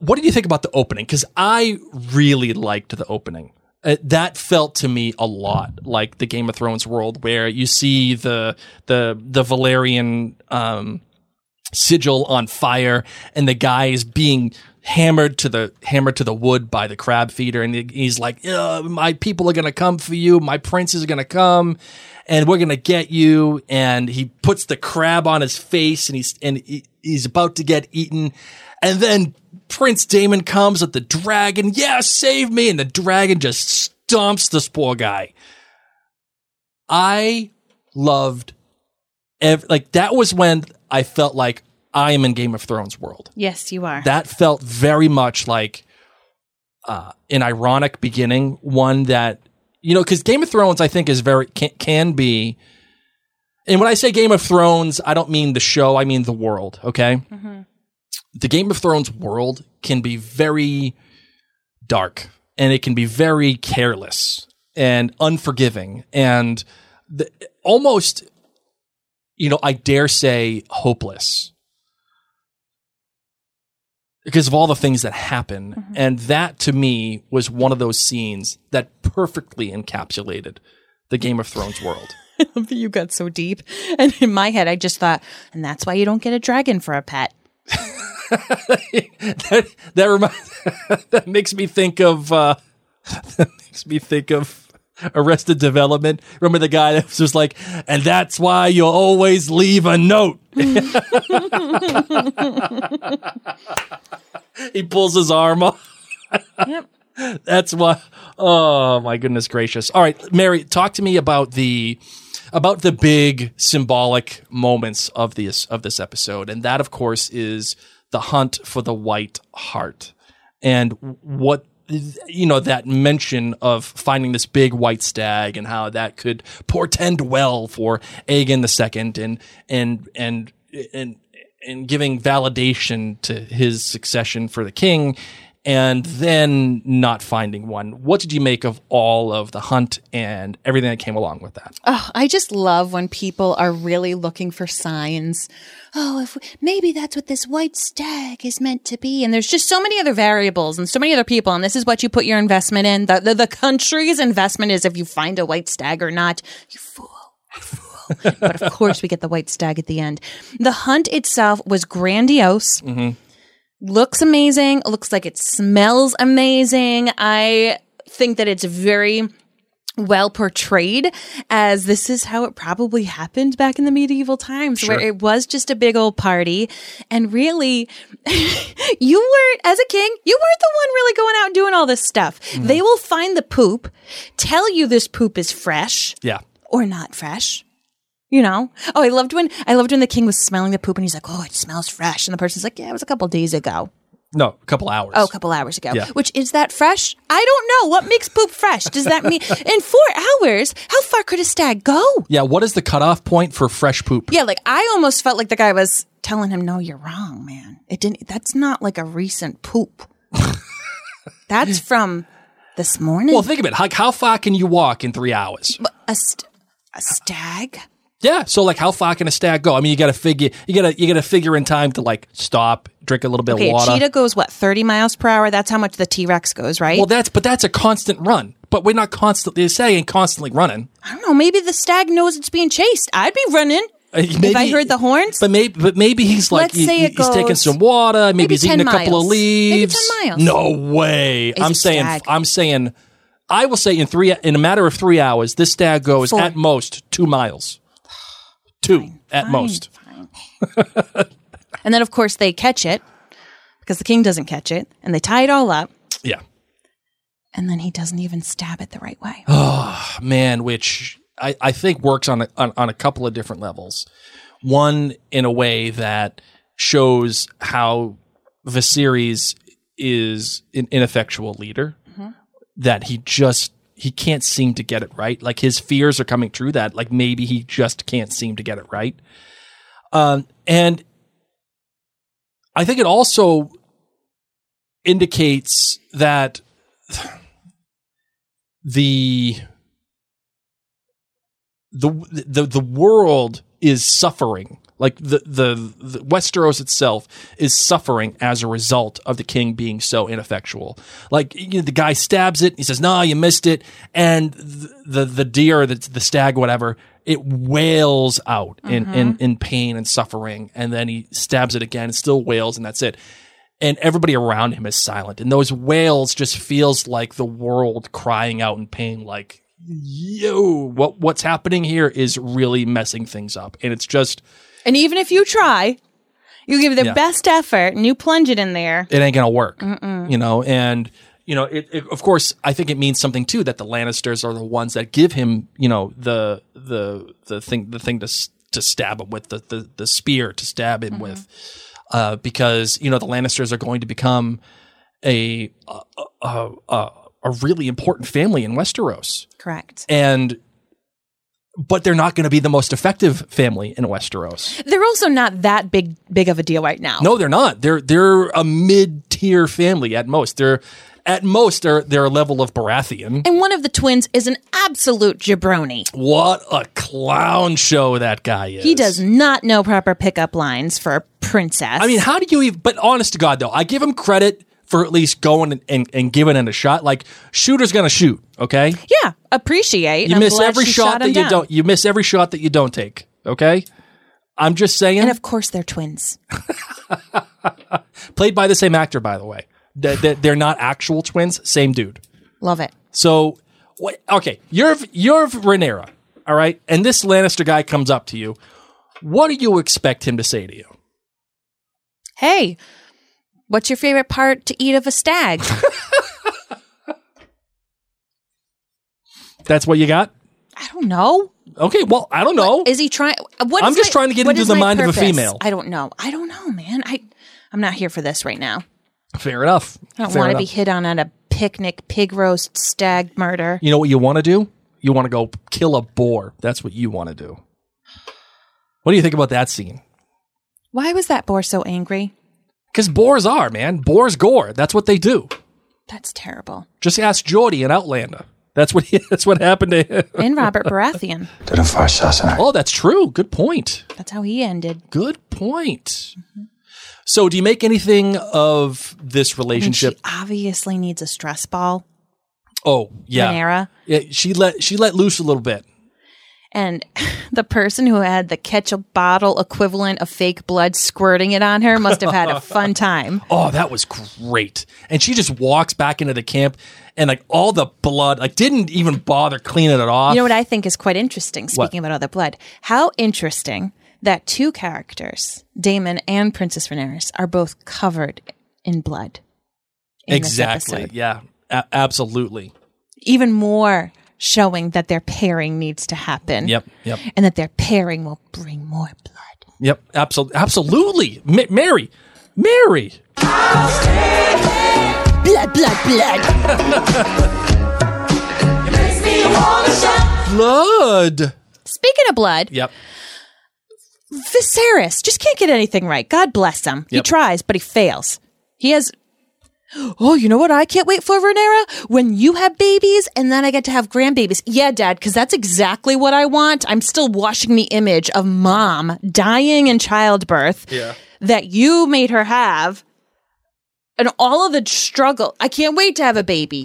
what did you think about the opening? Because I really liked the opening. That felt to me a lot like the Game of Thrones world, where you see the Velaryon sigil on fire, and the guy is being hammered to the wood by the crab feeder, and he's like, "My people are gonna come for you. My princes are gonna come, and we're gonna get you." And he puts the crab on his face, and he's about to get eaten, and then Prince Daemon comes with the dragon. Yeah, save me! And the dragon just stomps this poor guy. I loved that was when I felt like I am in Game of Thrones world. Yes, you are. That felt very much like an ironic beginning, one that, you know, because Game of Thrones, I think, is can be. And when I say Game of Thrones, I don't mean the show, I mean the world, okay? Mm-hmm. The Game of Thrones world can be very dark, and it can be very careless and unforgiving, and almost, you know, I dare say hopeless because of all the things that happen. Mm-hmm. And that to me was one of those scenes that perfectly encapsulated the Game of Thrones world. You got so deep. And in my head, I just thought, and that's why you don't get a dragon for a pet. That makes me think of Arrested Development. Remember the guy that was just like, and that's why you always leave a note. He pulls his arm off. Yep. That's why. Oh my goodness gracious. All right, Mary, talk to me about the big symbolic moments of this episode. And that, of course, is the hunt for the White Hart. And what, you know, that mention of finding this big white stag and how that could portend well for Aegon II and giving validation to his succession for the king, and then not finding one. What did you make of all of the hunt and everything that came along with that? Oh, I just love when people are really looking for signs. Oh, maybe that's what this white stag is meant to be. And there's just so many other variables and so many other people. And this is what you put your investment in. The country's investment is if you find a white stag or not. You fool. But of course, we get the white stag at the end. The hunt itself was grandiose. Mm-hmm. Looks amazing. Looks like it smells amazing. I think that it's very well portrayed as this is how it probably happened back in the medieval times, sure, where it was just a big old party. And really, you weren't, as a king, you weren't the one really going out and doing all this stuff. Mm-hmm. They will find the poop, tell you this poop is fresh, yeah, or not fresh. You know? Oh, I loved when the king was smelling the poop and he's like, oh, it smells fresh. And the person's like, yeah, it was a couple days ago. No, a couple hours. Oh, a couple hours ago. Yeah. Which, is that fresh? I don't know. What makes poop fresh? Does that mean in 4 hours, how far could a stag go? Yeah, what is the cutoff point for fresh poop? Yeah, like I almost felt like the guy was telling him, no, you're wrong, man. That's not like a recent poop. That's from this morning. Well, think of it. Like, how far can you walk in 3 hours? A stag? Yeah, so like, how far can a stag go? I mean, you gotta figure in time to like stop, drink a little bit of water. A cheetah goes 30 miles per hour? That's how much the T-Rex goes, right? Well, that's a constant run. But we're not constantly running. I don't know. Maybe the stag knows it's being chased. I'd be running if I heard the horns. But maybe he's like, he's taking some water. Maybe he's eating a couple of leaves. Maybe 10 miles. No way. I'm saying. I will say in a matter of 3 hours, this stag goes at most 2 miles. Two, at most. And then, of course, they catch it because the king doesn't catch it, and they tie it all up. Yeah. And then he doesn't even stab it the right way. Oh, man, which I think works on a couple of different levels. One, in a way that shows how Viserys is an ineffectual leader, mm-hmm, that he can't seem to get it right. Like, his fears are coming true that, like, maybe he just can't seem to get it right. And I think it also indicates that the world is suffering. Like, the Westeros itself is suffering as a result of the king being so ineffectual. Like, you know, the guy stabs it. He says, "Nah, you missed it." And the deer, the stag, whatever, it wails out in pain and suffering. And then he stabs it again and still wails, and that's it. And everybody around him is silent. And those wails just feels like the world crying out in pain, like, yo, what's happening here is really messing things up. And it's just... And even if you try, you give the best effort and you plunge it in there, it ain't going to work. Mm-mm. You know? And, you know, it, of course, I think it means something too, that the Lannisters are the ones that give him, you know, the thing to stab him with, the spear to stab him with, because, you know, the Lannisters are going to become a really important family in Westeros. Correct. But they're not going to be the most effective family in Westeros. They're also not that big of a deal right now. No, they're not. They're a mid-tier family at most. They're a level of Baratheon. And one of the twins is an absolute jabroni. What a clown show that guy is. He does not know proper pickup lines for a princess. I mean, how do you even... But honest to God, though, I give him credit for at least going and giving it a shot. Like, shooter's going to shoot, okay? Yeah, appreciate. You miss every shot that you don't. You miss every shot that you don't take, okay? I'm just saying. And of course, they're twins. Played by the same actor, by the way. They're not actual twins, same dude. Love it. So What? Okay, you're Rhaenyra, all right? And this Lannister guy comes up to you. What do you expect him to say to you? Hey, what's your favorite part to eat of a stag? That's what you got? I don't know. Okay, well, I don't know. What, is he trying? I'm just trying to get into the mind of a female. I don't know. I don't know, man. I'm not here for this right now. Fair enough. I don't want to be hit on at a picnic, pig roast, stag murder. You know what you want to do? You want to go kill a boar. That's what you want to do. What do you think about that scene? Why was that boar so angry? Because boars are, man. Boars gore. That's what they do. That's terrible. Just ask Geordie in Outlander. That's what happened to him. And Robert Baratheon. Oh, that's true. Good point. That's how he ended. Good point. Mm-hmm. So do you make anything of this relationship? I mean, she obviously needs a stress ball. Oh, yeah. Rhaenyra. Yeah, she let loose a little bit. And the person who had the catch-a-bottle equivalent of fake blood squirting it on her must have had a fun time. Oh, that was great. And she just walks back into the camp and like all the blood, like didn't even bother cleaning it off. You know what I think is quite interesting, speaking about all the blood? How interesting that two characters, Daemon and Princess Rhaenyra, are both covered in blood. Exactly. Yeah, absolutely. Even more showing that their pairing needs to happen. Yep. And that their pairing will bring more blood. Yep, absolutely. Mary. Blood. It makes me wanna shout. Blood. Speaking of blood. Yep. Viserys just can't get anything right. God bless him. Yep. He tries, but he fails. He has... Oh, you know what? I can't wait for Rhaenyra when you have babies and then I get to have grandbabies. Yeah, Dad, because that's exactly what I want. I'm still washing the image of Mom dying in childbirth that you made her have and all of the struggle. I can't wait to have a baby.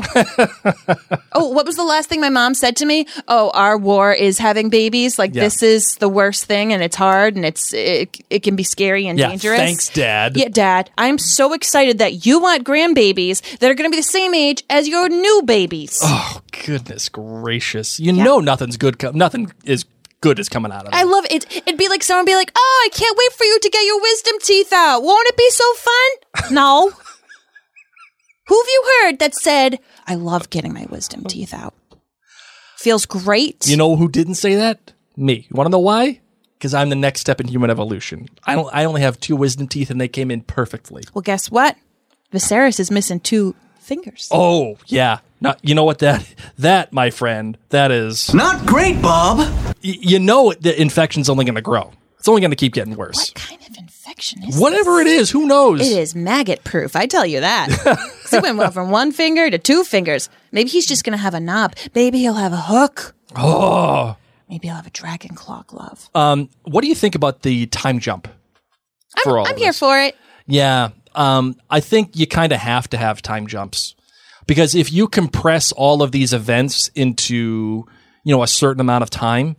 Oh, what was the last thing my mom said to me? Oh, our war is having babies. Like, this is the worst thing and it's hard and it can be scary and dangerous. Thanks, Dad. Yeah, Dad. I'm so excited that you want grandbabies that are going to be the same age as your new babies. Oh, goodness gracious. You know nothing's good. Nothing is good is coming out of it. I love it. It'd be like someone be like, oh, I can't wait for you to get your wisdom teeth out. Won't it be so fun? No. Who have you heard that said, I love getting my wisdom teeth out? Feels great. You know who didn't say that? Me. You want to know why? Because I'm the next step in human evolution. I only have two wisdom teeth and they came in perfectly. Well, guess what? Viserys is missing two fingers. Oh, yeah. Not, you know what? That, my friend, that is... Not great, Bob. You know the infection's only going to grow. It's only going to keep getting worse. What kind of infection is Whatever it is, who knows? It is maggot-proof, I tell you that. Because it went well from one finger to two fingers. Maybe he's just going to have a knob. Maybe he'll have a hook. Oh. Maybe he'll have a dragon claw glove. What do you think about the time jump for all of this? I'm here for it. Yeah. I think you kind of have to have time jumps. Because if you compress all of these events into, a certain amount of time,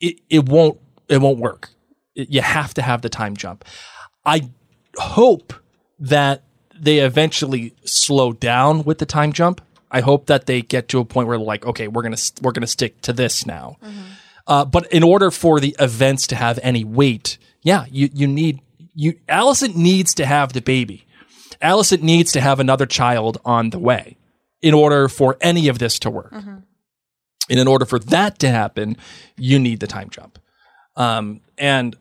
it won't work. You have to have the time jump. I hope that they eventually slow down with the time jump. I hope that they get to a point where they're like, okay, we're gonna stick to this now. Mm-hmm. But in order for the events to have any weight, Alicent needs to have the baby. Alicent needs to have another child on the way in order for any of this to work. Mm-hmm. And in order for that to happen, you need the time jump. And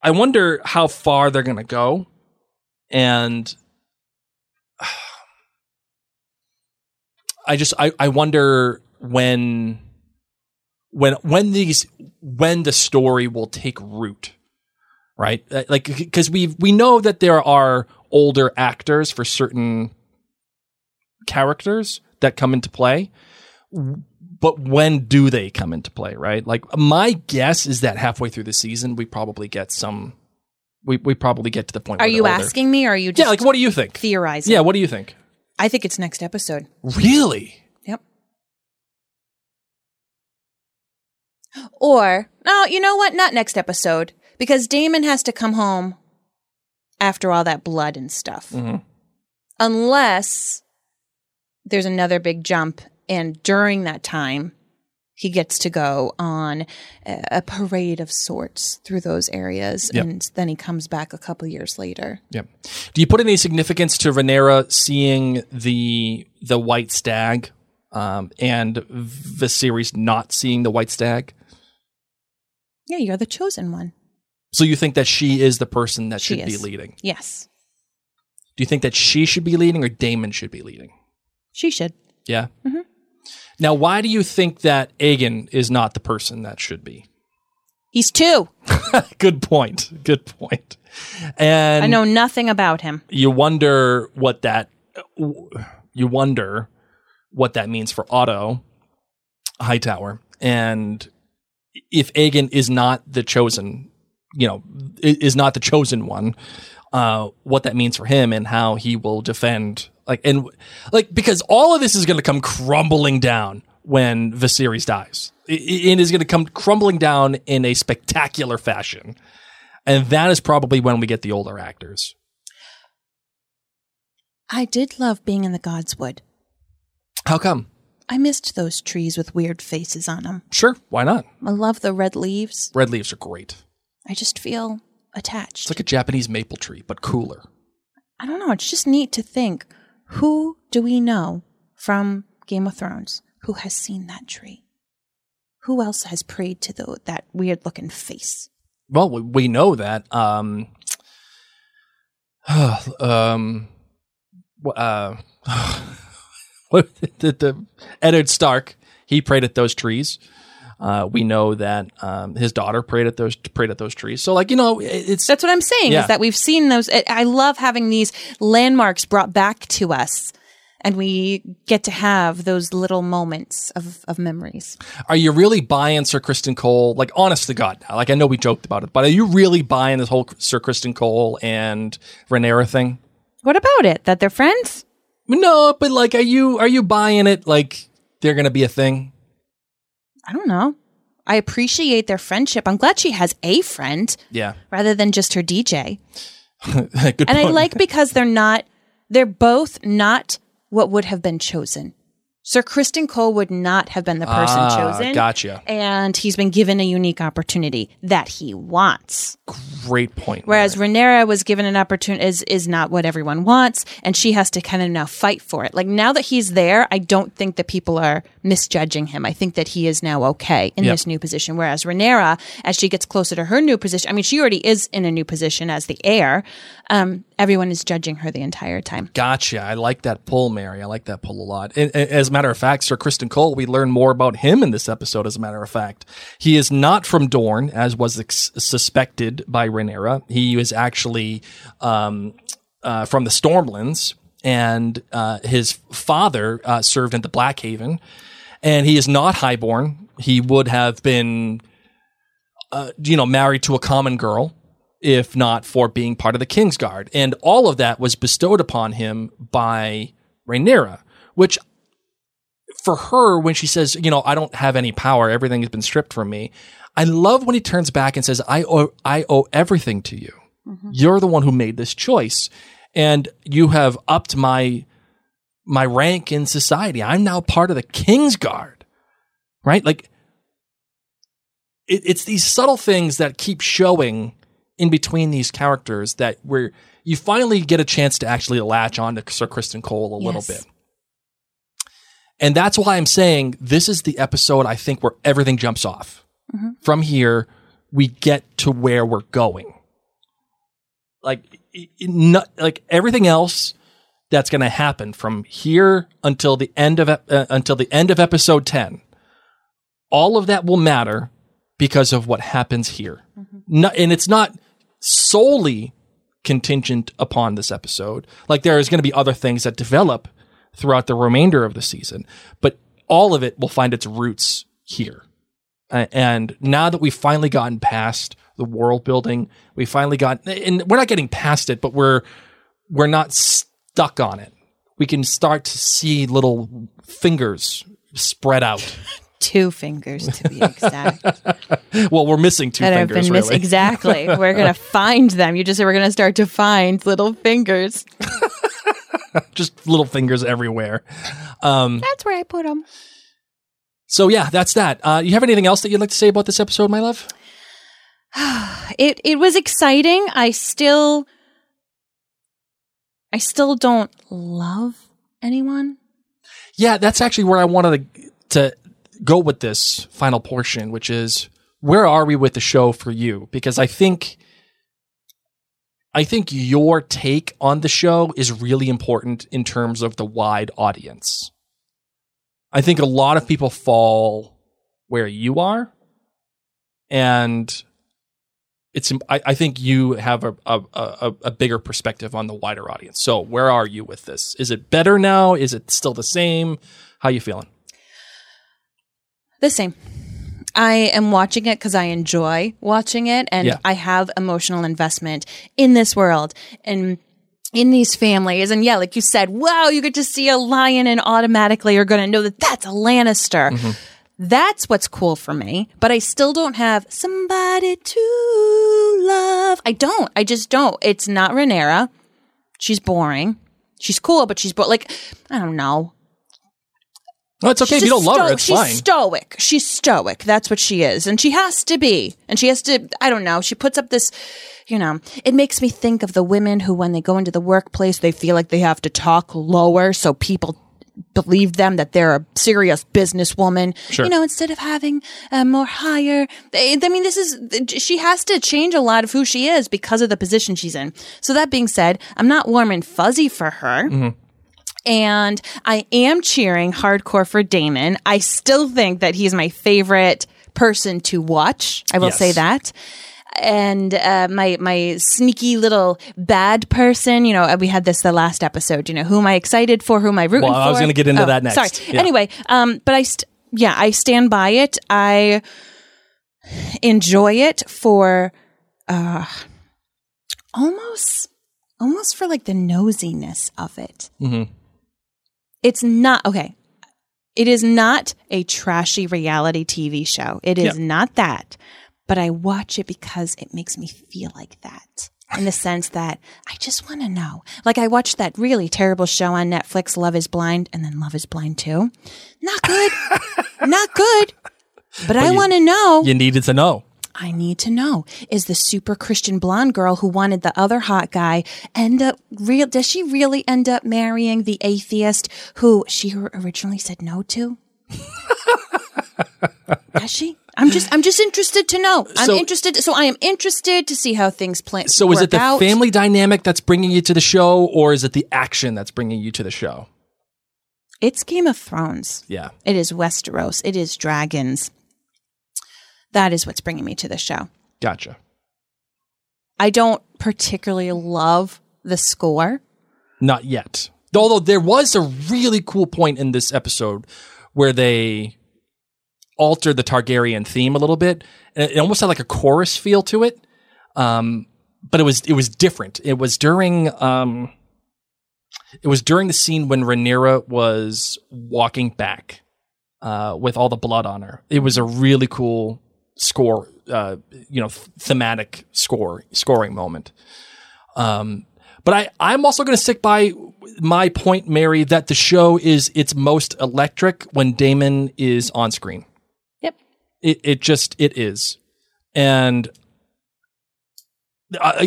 I wonder how far they're going to go. And I wonder when the story will take root, right? Like, because we know that there are older actors for certain characters that come into play. But when do they come into play, right? Like, my guess is that halfway through the season, we probably get some. We probably get to the point. Are you asking me, or are you just what do you think? Theorizing. Yeah, what do you think? I think it's next episode. Really? Yep. Or no, you know what? Not next episode, because Daemon has to come home after all that blood and stuff, mm-hmm. unless there's another big jump, and during that time, he gets to go on a parade of sorts through those areas, yep. and then he comes back a couple years later. Yep. Do you put any significance to Rhaenyra seeing the white stag and Viserys not seeing the white stag? Yeah, you're the chosen one. So you think that she is the person that should be leading? Yes. Do you think that she should be leading or Daemon should be leading? She should. Yeah? Mm-hmm. Now, why do you think that Aegon is not the person that should be? He's two. Good point. Good point. And I know nothing about him. You wonder what that means for Otto Hightower, and if Aegon is not the chosen, one, what that means for him and how he will defend. Because all of this is going to come crumbling down when Viserys dies. It is going to come crumbling down in a spectacular fashion. And that is probably when we get the older actors. I did love being in the Godswood. How come? I missed those trees with weird faces on them. Sure, why not? I love the red leaves. Red leaves are great. I just feel attached. It's like a Japanese maple tree, but cooler. I don't know. It's just neat to think. Who do we know from Game of Thrones who has seen that tree? Who else has prayed to that weird-looking face? Well, we know that. The Eddard Stark, he prayed at those trees. We know that his daughter prayed at those trees. So, that's what I'm saying. Yeah. Is that we've seen those. I love having these landmarks brought back to us, and we get to have those little moments of memories. Are you really buying Ser Criston Cole? Like, honest to God, now, I know we joked about it, but are you really buying this whole Ser Criston Cole and Rhaenyra thing? What about it? That they're friends? No, but are you buying it? Like they're going to be a thing? I don't know. I appreciate their friendship. I'm glad she has a friend. Yeah. Rather than just her DJ. Good point. And I like because they're both not what would have been chosen. Ser Criston Cole would not have been the person chosen. Gotcha. And he's been given a unique opportunity that he wants. Great point. Whereas Rhaenyra was given an opportunity is not what everyone wants, and she has to kind of now fight for it. Like now that he's there, I don't think that people are misjudging him. I think that he is now okay in this new position. Whereas Rhaenyra, as she gets closer to her new position, I mean, she already is in a new position as the heir. Everyone is judging her the entire time. Gotcha. I like that pull, Mary. I like that pull a lot. And as a matter of fact, Ser Criston Cole, we learn more about him in this episode, as a matter of fact. He is not from Dorne, as was suspected by Rhaenyra. He is actually from the Stormlands, and his father served in the Blackhaven, and he is not highborn. He would have been married to a common girl, if not for being part of the Kingsguard. And all of that was bestowed upon him by Rhaenyra, which for her, when she says, I don't have any power, everything has been stripped from me. I love when he turns back and says, I owe everything to you. Mm-hmm. You're the one who made this choice. And you have upped my rank in society. I'm now part of the Kingsguard, right? Like it's these subtle things that keep showing in between these characters that you finally get a chance to actually latch on to Ser Criston Cole a little bit. And that's why I'm saying this is the episode, I think, where everything jumps off. Mm-hmm. From here, we get to where we're going. Everything else that's going to happen from here until the end of episode 10, all of that will matter because of what happens here. Mm-hmm. And it's not solely contingent upon this episode. Like there is going to be other things that develop throughout the remainder of the season, but all of it will find its roots here. And now that we've finally gotten past the world building, and we're not getting past it, but we're not stuck on it. We can start to see little fingers spread out. Two fingers, to be exact. Well, we're missing two fingers, really. Exactly. We're going to find them. You just said we're going to start to find little fingers. Just little fingers everywhere. That's where I put them. So yeah, that's that. You have anything else that you'd like to say about this episode, my love? It was exciting. I still don't love anyone. Yeah, that's actually where I wanted to go with this final portion, which is where are we with the show for you? Because I think your take on the show is really important in terms of the wide audience. I think a lot of people fall where you are, and it's. I think you have a bigger perspective on the wider audience. So where are you with this? Is it better now? Is it still the same? How you feeling? The same. I am watching it because I enjoy watching it, and yeah. I have emotional investment in this world and in these families. And yeah, like you said, wow, you get to see a lion and automatically you're going to know that that's a Lannister. Mm-hmm. That's what's cool for me, but I still don't have somebody to love. I just don't. It's not Rhaenyra. She's boring. She's cool, but she's boring. Like, I don't know. No, it's okay if you don't love her. It's fine. She's stoic. She's stoic. That's what she is. And she has to be. And she has to, I don't know. She puts up this, you know, it makes me think of the women who, when they go into the workplace, they feel like they have to talk lower so people believe them that they're a serious businesswoman. Sure. You know, instead of having a more higher, I mean, she has to change a lot of who she is because of the position she's in. So that being said, I'm not warm and fuzzy for her. Mm-hmm. And I am cheering hardcore for Daemon. I still think that he's my favorite person to watch. I will say that. And my sneaky little bad person, you know, we had this the last episode, you know, who am I excited for, who am I rooting for? Well, I was going to get into that next. Sorry. Yeah. Anyway, but I stand by it. I enjoy it for almost for like the nosiness of it. Mm-hmm. It's not, okay, it is not a trashy reality TV show. It is not that. But I watch it because it makes me feel like that, in the sense that I just want to know. Like, I watched that really terrible show on Netflix, Love is Blind, and then Love is Blind 2. Not good. Not good. But I want to know. You needed to know. I need to know. Is the super Christian blonde girl who wanted the other hot guy does she really end up marrying the atheist who she originally said no to? Does she? I'm just interested to know. I am interested to see how things play out. So is it the family dynamic that's bringing you to the show, or is it the action that's bringing you to the show? It's Game of Thrones. Yeah. It is Westeros. It is dragons. That is what's bringing me to the show. Gotcha. I don't particularly love the score. Not yet. Although there was a really cool point in this episode where they altered the Targaryen theme a little bit. And it almost had like a chorus feel to it. But it was different. It was during the scene when Rhaenyra was walking back with all the blood on her. It was a really cool score, thematic scoring moment. But I'm also going to stick by my point, Mary, that the show is its most electric when Daemon is on screen. Yep. It is. And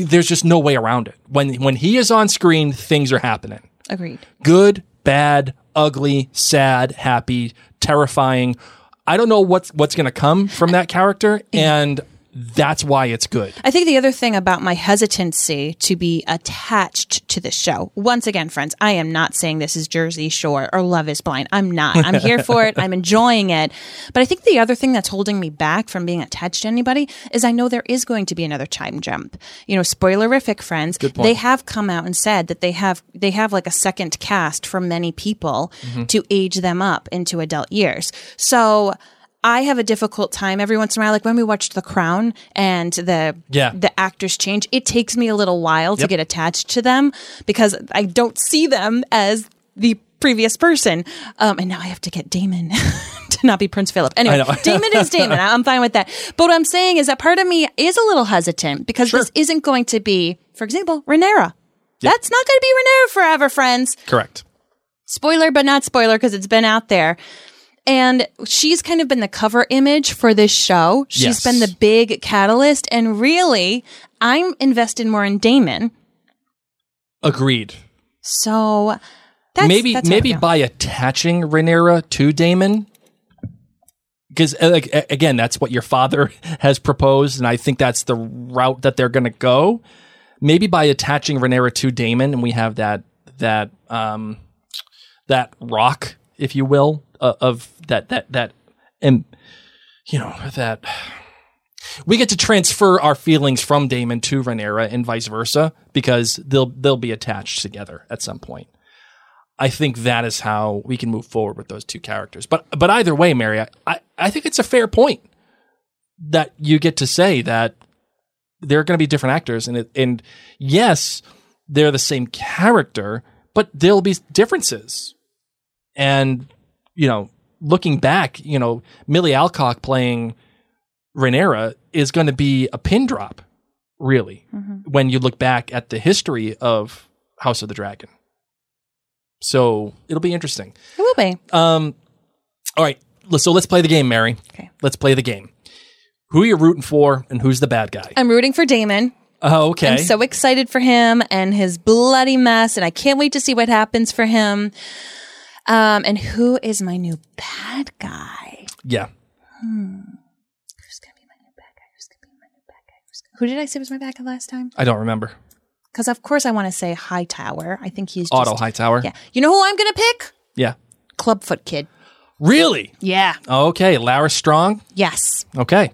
there's just no way around it. When he is on screen, things are happening. Agreed. Good, bad, ugly, sad, happy, terrifying. I don't know what's going to come from that character, and that's why it's good. I think the other thing about my hesitancy to be attached to the show, once again, friends, I am not saying this is Jersey Shore or Love is Blind. I'm not. I'm here for it. I'm enjoying it. But I think the other thing that's holding me back from being attached to anybody is I know there is going to be another time jump. You know, spoilerific, friends. Good point. They have come out and said that they have like a second cast for many people to age them up into adult years. So I have a difficult time every once in a while, like when we watched The Crown and the actors change, it takes me a little while to get attached to them because I don't see them as the previous person. And now I have to get Daemon to not be Prince Philip. Anyway, Daemon is Daemon. I'm fine with that. But what I'm saying is that part of me is a little hesitant because this isn't going to be, for example, Rhaenyra. Yep. That's not going to be renewed forever, friends. Correct. Spoiler, but not spoiler, because it's been out there. And she's kind of been the cover image for this show. She's been the big catalyst. And really, I'm invested more in Daemon. Agreed. So maybe by attaching Rhaenyra to Daemon, because again, that's what your father has proposed, and I think that's the route that they're going to go. Maybe by attaching Rhaenyra to Daemon, and we have that rock, if you will, of that, and you know that we get to transfer our feelings from Daemon to Rhaenyra and vice versa, because they'll be attached together at some point. I think that is how we can move forward with those two characters. But either way, Mary, I think it's a fair point that you get to say that there are going to be different actors, and yes, they're the same character, but there'll be differences. And you know, looking back, you know, Millie Alcock playing Rhaenyra is going to be a pin drop, really, when you look back at the history of House of the Dragon. So it'll be interesting. It will be. All right. So let's play the game, Mary. Okay. Let's play the game. Who are you rooting for, and who's the bad guy? I'm rooting for Daemon. Oh, okay. I'm so excited for him and his bloody mess, and I can't wait to see what happens for him. And who is my new bad guy? Yeah. Who's going to be my new bad guy? Who did I say was my bad guy last time? I don't remember. Because, of course, I want to say Hightower. I think he's just... Otto Hightower. Yeah. You know who I'm going to pick? Yeah. Clubfoot Kid. Really? Yeah. Okay. Larys Strong? Yes. Okay.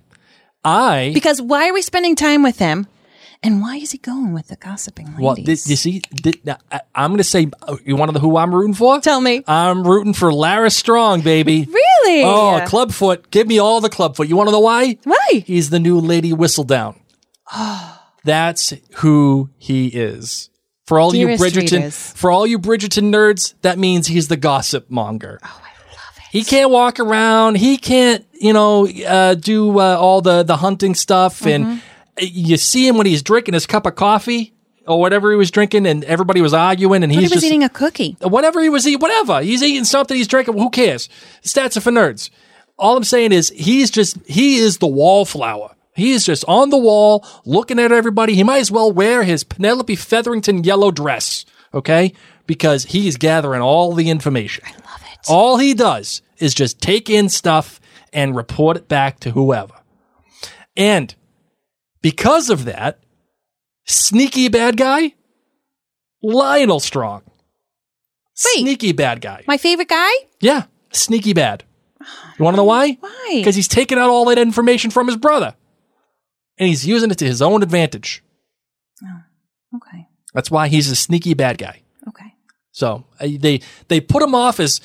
Because why are we spending time with him? And why is he going with the gossiping ladies? Well, you see, I'm going to say, you want to know who I'm rooting for? Tell me. I'm rooting for Larys Strong, baby. Really? Oh, yeah. Clubfoot. Give me all the Clubfoot. You want to know why? Why? He's the new Lady Whistledown. Oh. That's who he is. For all you Bridgerton nerds, that means he's the gossip monger. Oh, I love it. He can't walk around. He can't, do all the hunting stuff. And you see him when he's drinking his cup of coffee or whatever he was drinking, and everybody was arguing, and he was eating a cookie. Whatever he was eating, whatever he's eating, something he's drinking. Who cares? Stats are for nerds. All I'm saying is he is the wallflower. He is just on the wall, looking at everybody. He might as well wear his Penelope Featherington yellow dress, okay? Because he's gathering all the information. I love it. All he does is just take in stuff and report it back to whoever. And because of that, sneaky bad guy, Lionel Strong. Wait. Sneaky bad guy. My favorite guy? Yeah, sneaky bad. You want to know why? Why? Because he's taking out all that information from his brother. And he's using it to his own advantage. Oh, okay. That's why he's a sneaky bad guy. Okay. So they put him off as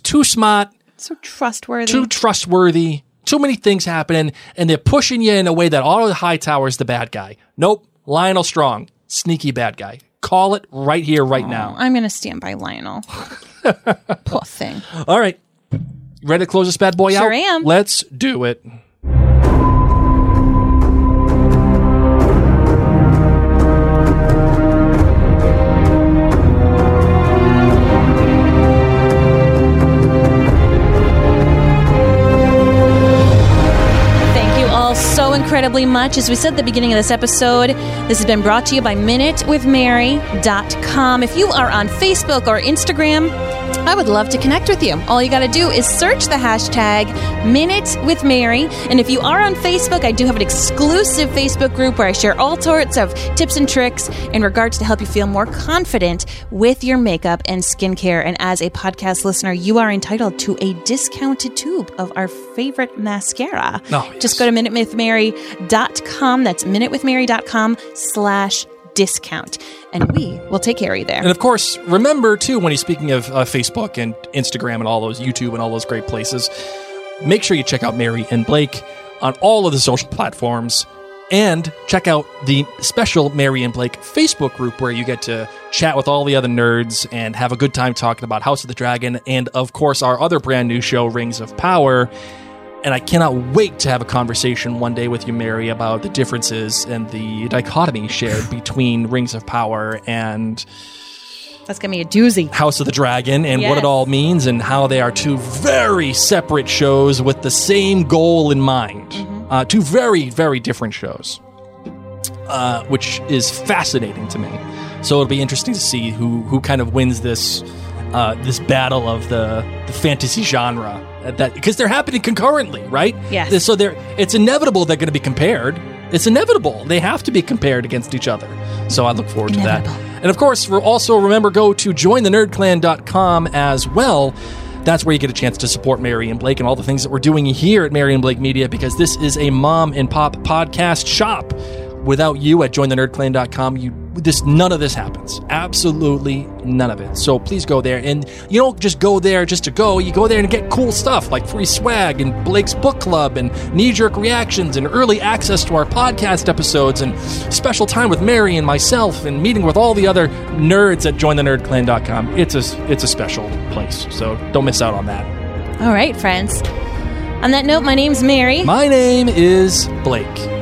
too smart, so trustworthy, too many things happening, and they're pushing you in a way that Otto Hightower is the bad guy. Nope, Lionel Strong, sneaky bad guy. Call it right here, right now. I'm gonna stand by Lionel. Poor thing. All right, ready to close this bad boy out? Sure am. Let's do it. Incredibly much. As we said at the beginning of this episode, this has been brought to you by MinuteWithMary.com. If you are on Facebook or Instagram, I would love to connect with you. All you got to do is search the hashtag MinuteWithMary. And if you are on Facebook, I do have an exclusive Facebook group where I share all sorts of tips and tricks in regards to help you feel more confident with your makeup and skincare. And as a podcast listener, you are entitled to a discounted tube of our favorite mascara. Oh, yes. Just go to MinuteWithMary.com. That's MinuteWithMary.com/discount. And we will take care of you there. And of course, remember too, when he's speaking of Facebook and Instagram and all those YouTube and all those great places, make sure you check out Mary and Blake on all of the social platforms, and check out the special Mary and Blake Facebook group where you get to chat with all the other nerds and have a good time talking about House of the Dragon and, of course, our other brand new show, Rings of Power. And I cannot wait to have a conversation one day with you, Mary, about the differences and the dichotomy shared between Rings of Power and... That's going to be a doozy. House of the Dragon, and yes, what it all means, and how they are two very separate shows with the same goal in mind. Mm-hmm. Two very, very different shows, which is fascinating to me. So it'll be interesting to see who kind of wins this this battle of the fantasy genre. Because they're happening concurrently, right? Yes. So it's inevitable they're going to be compared. It's inevitable. They have to be compared against each other. So I look forward to that. And of course, we'll also remember, go to JoinTheNerdClan.com as well. That's where you get a chance to support Mary and Blake and all the things that we're doing here at Mary and Blake Media, because this is a mom and pop podcast shop. Without you at JoinTheNerdClan.com, none of this happens. Absolutely none of it. So please go there. And you don't just go there just to go. You go there and get cool stuff like free swag and Blake's book club and knee-jerk reactions and early access to our podcast episodes and special time with Mary and myself and meeting with all the other nerds at JoinTheNerdClan.com. It's a special place. So don't miss out on that. All right, friends. On that note, my name's Mary. My name is Blake.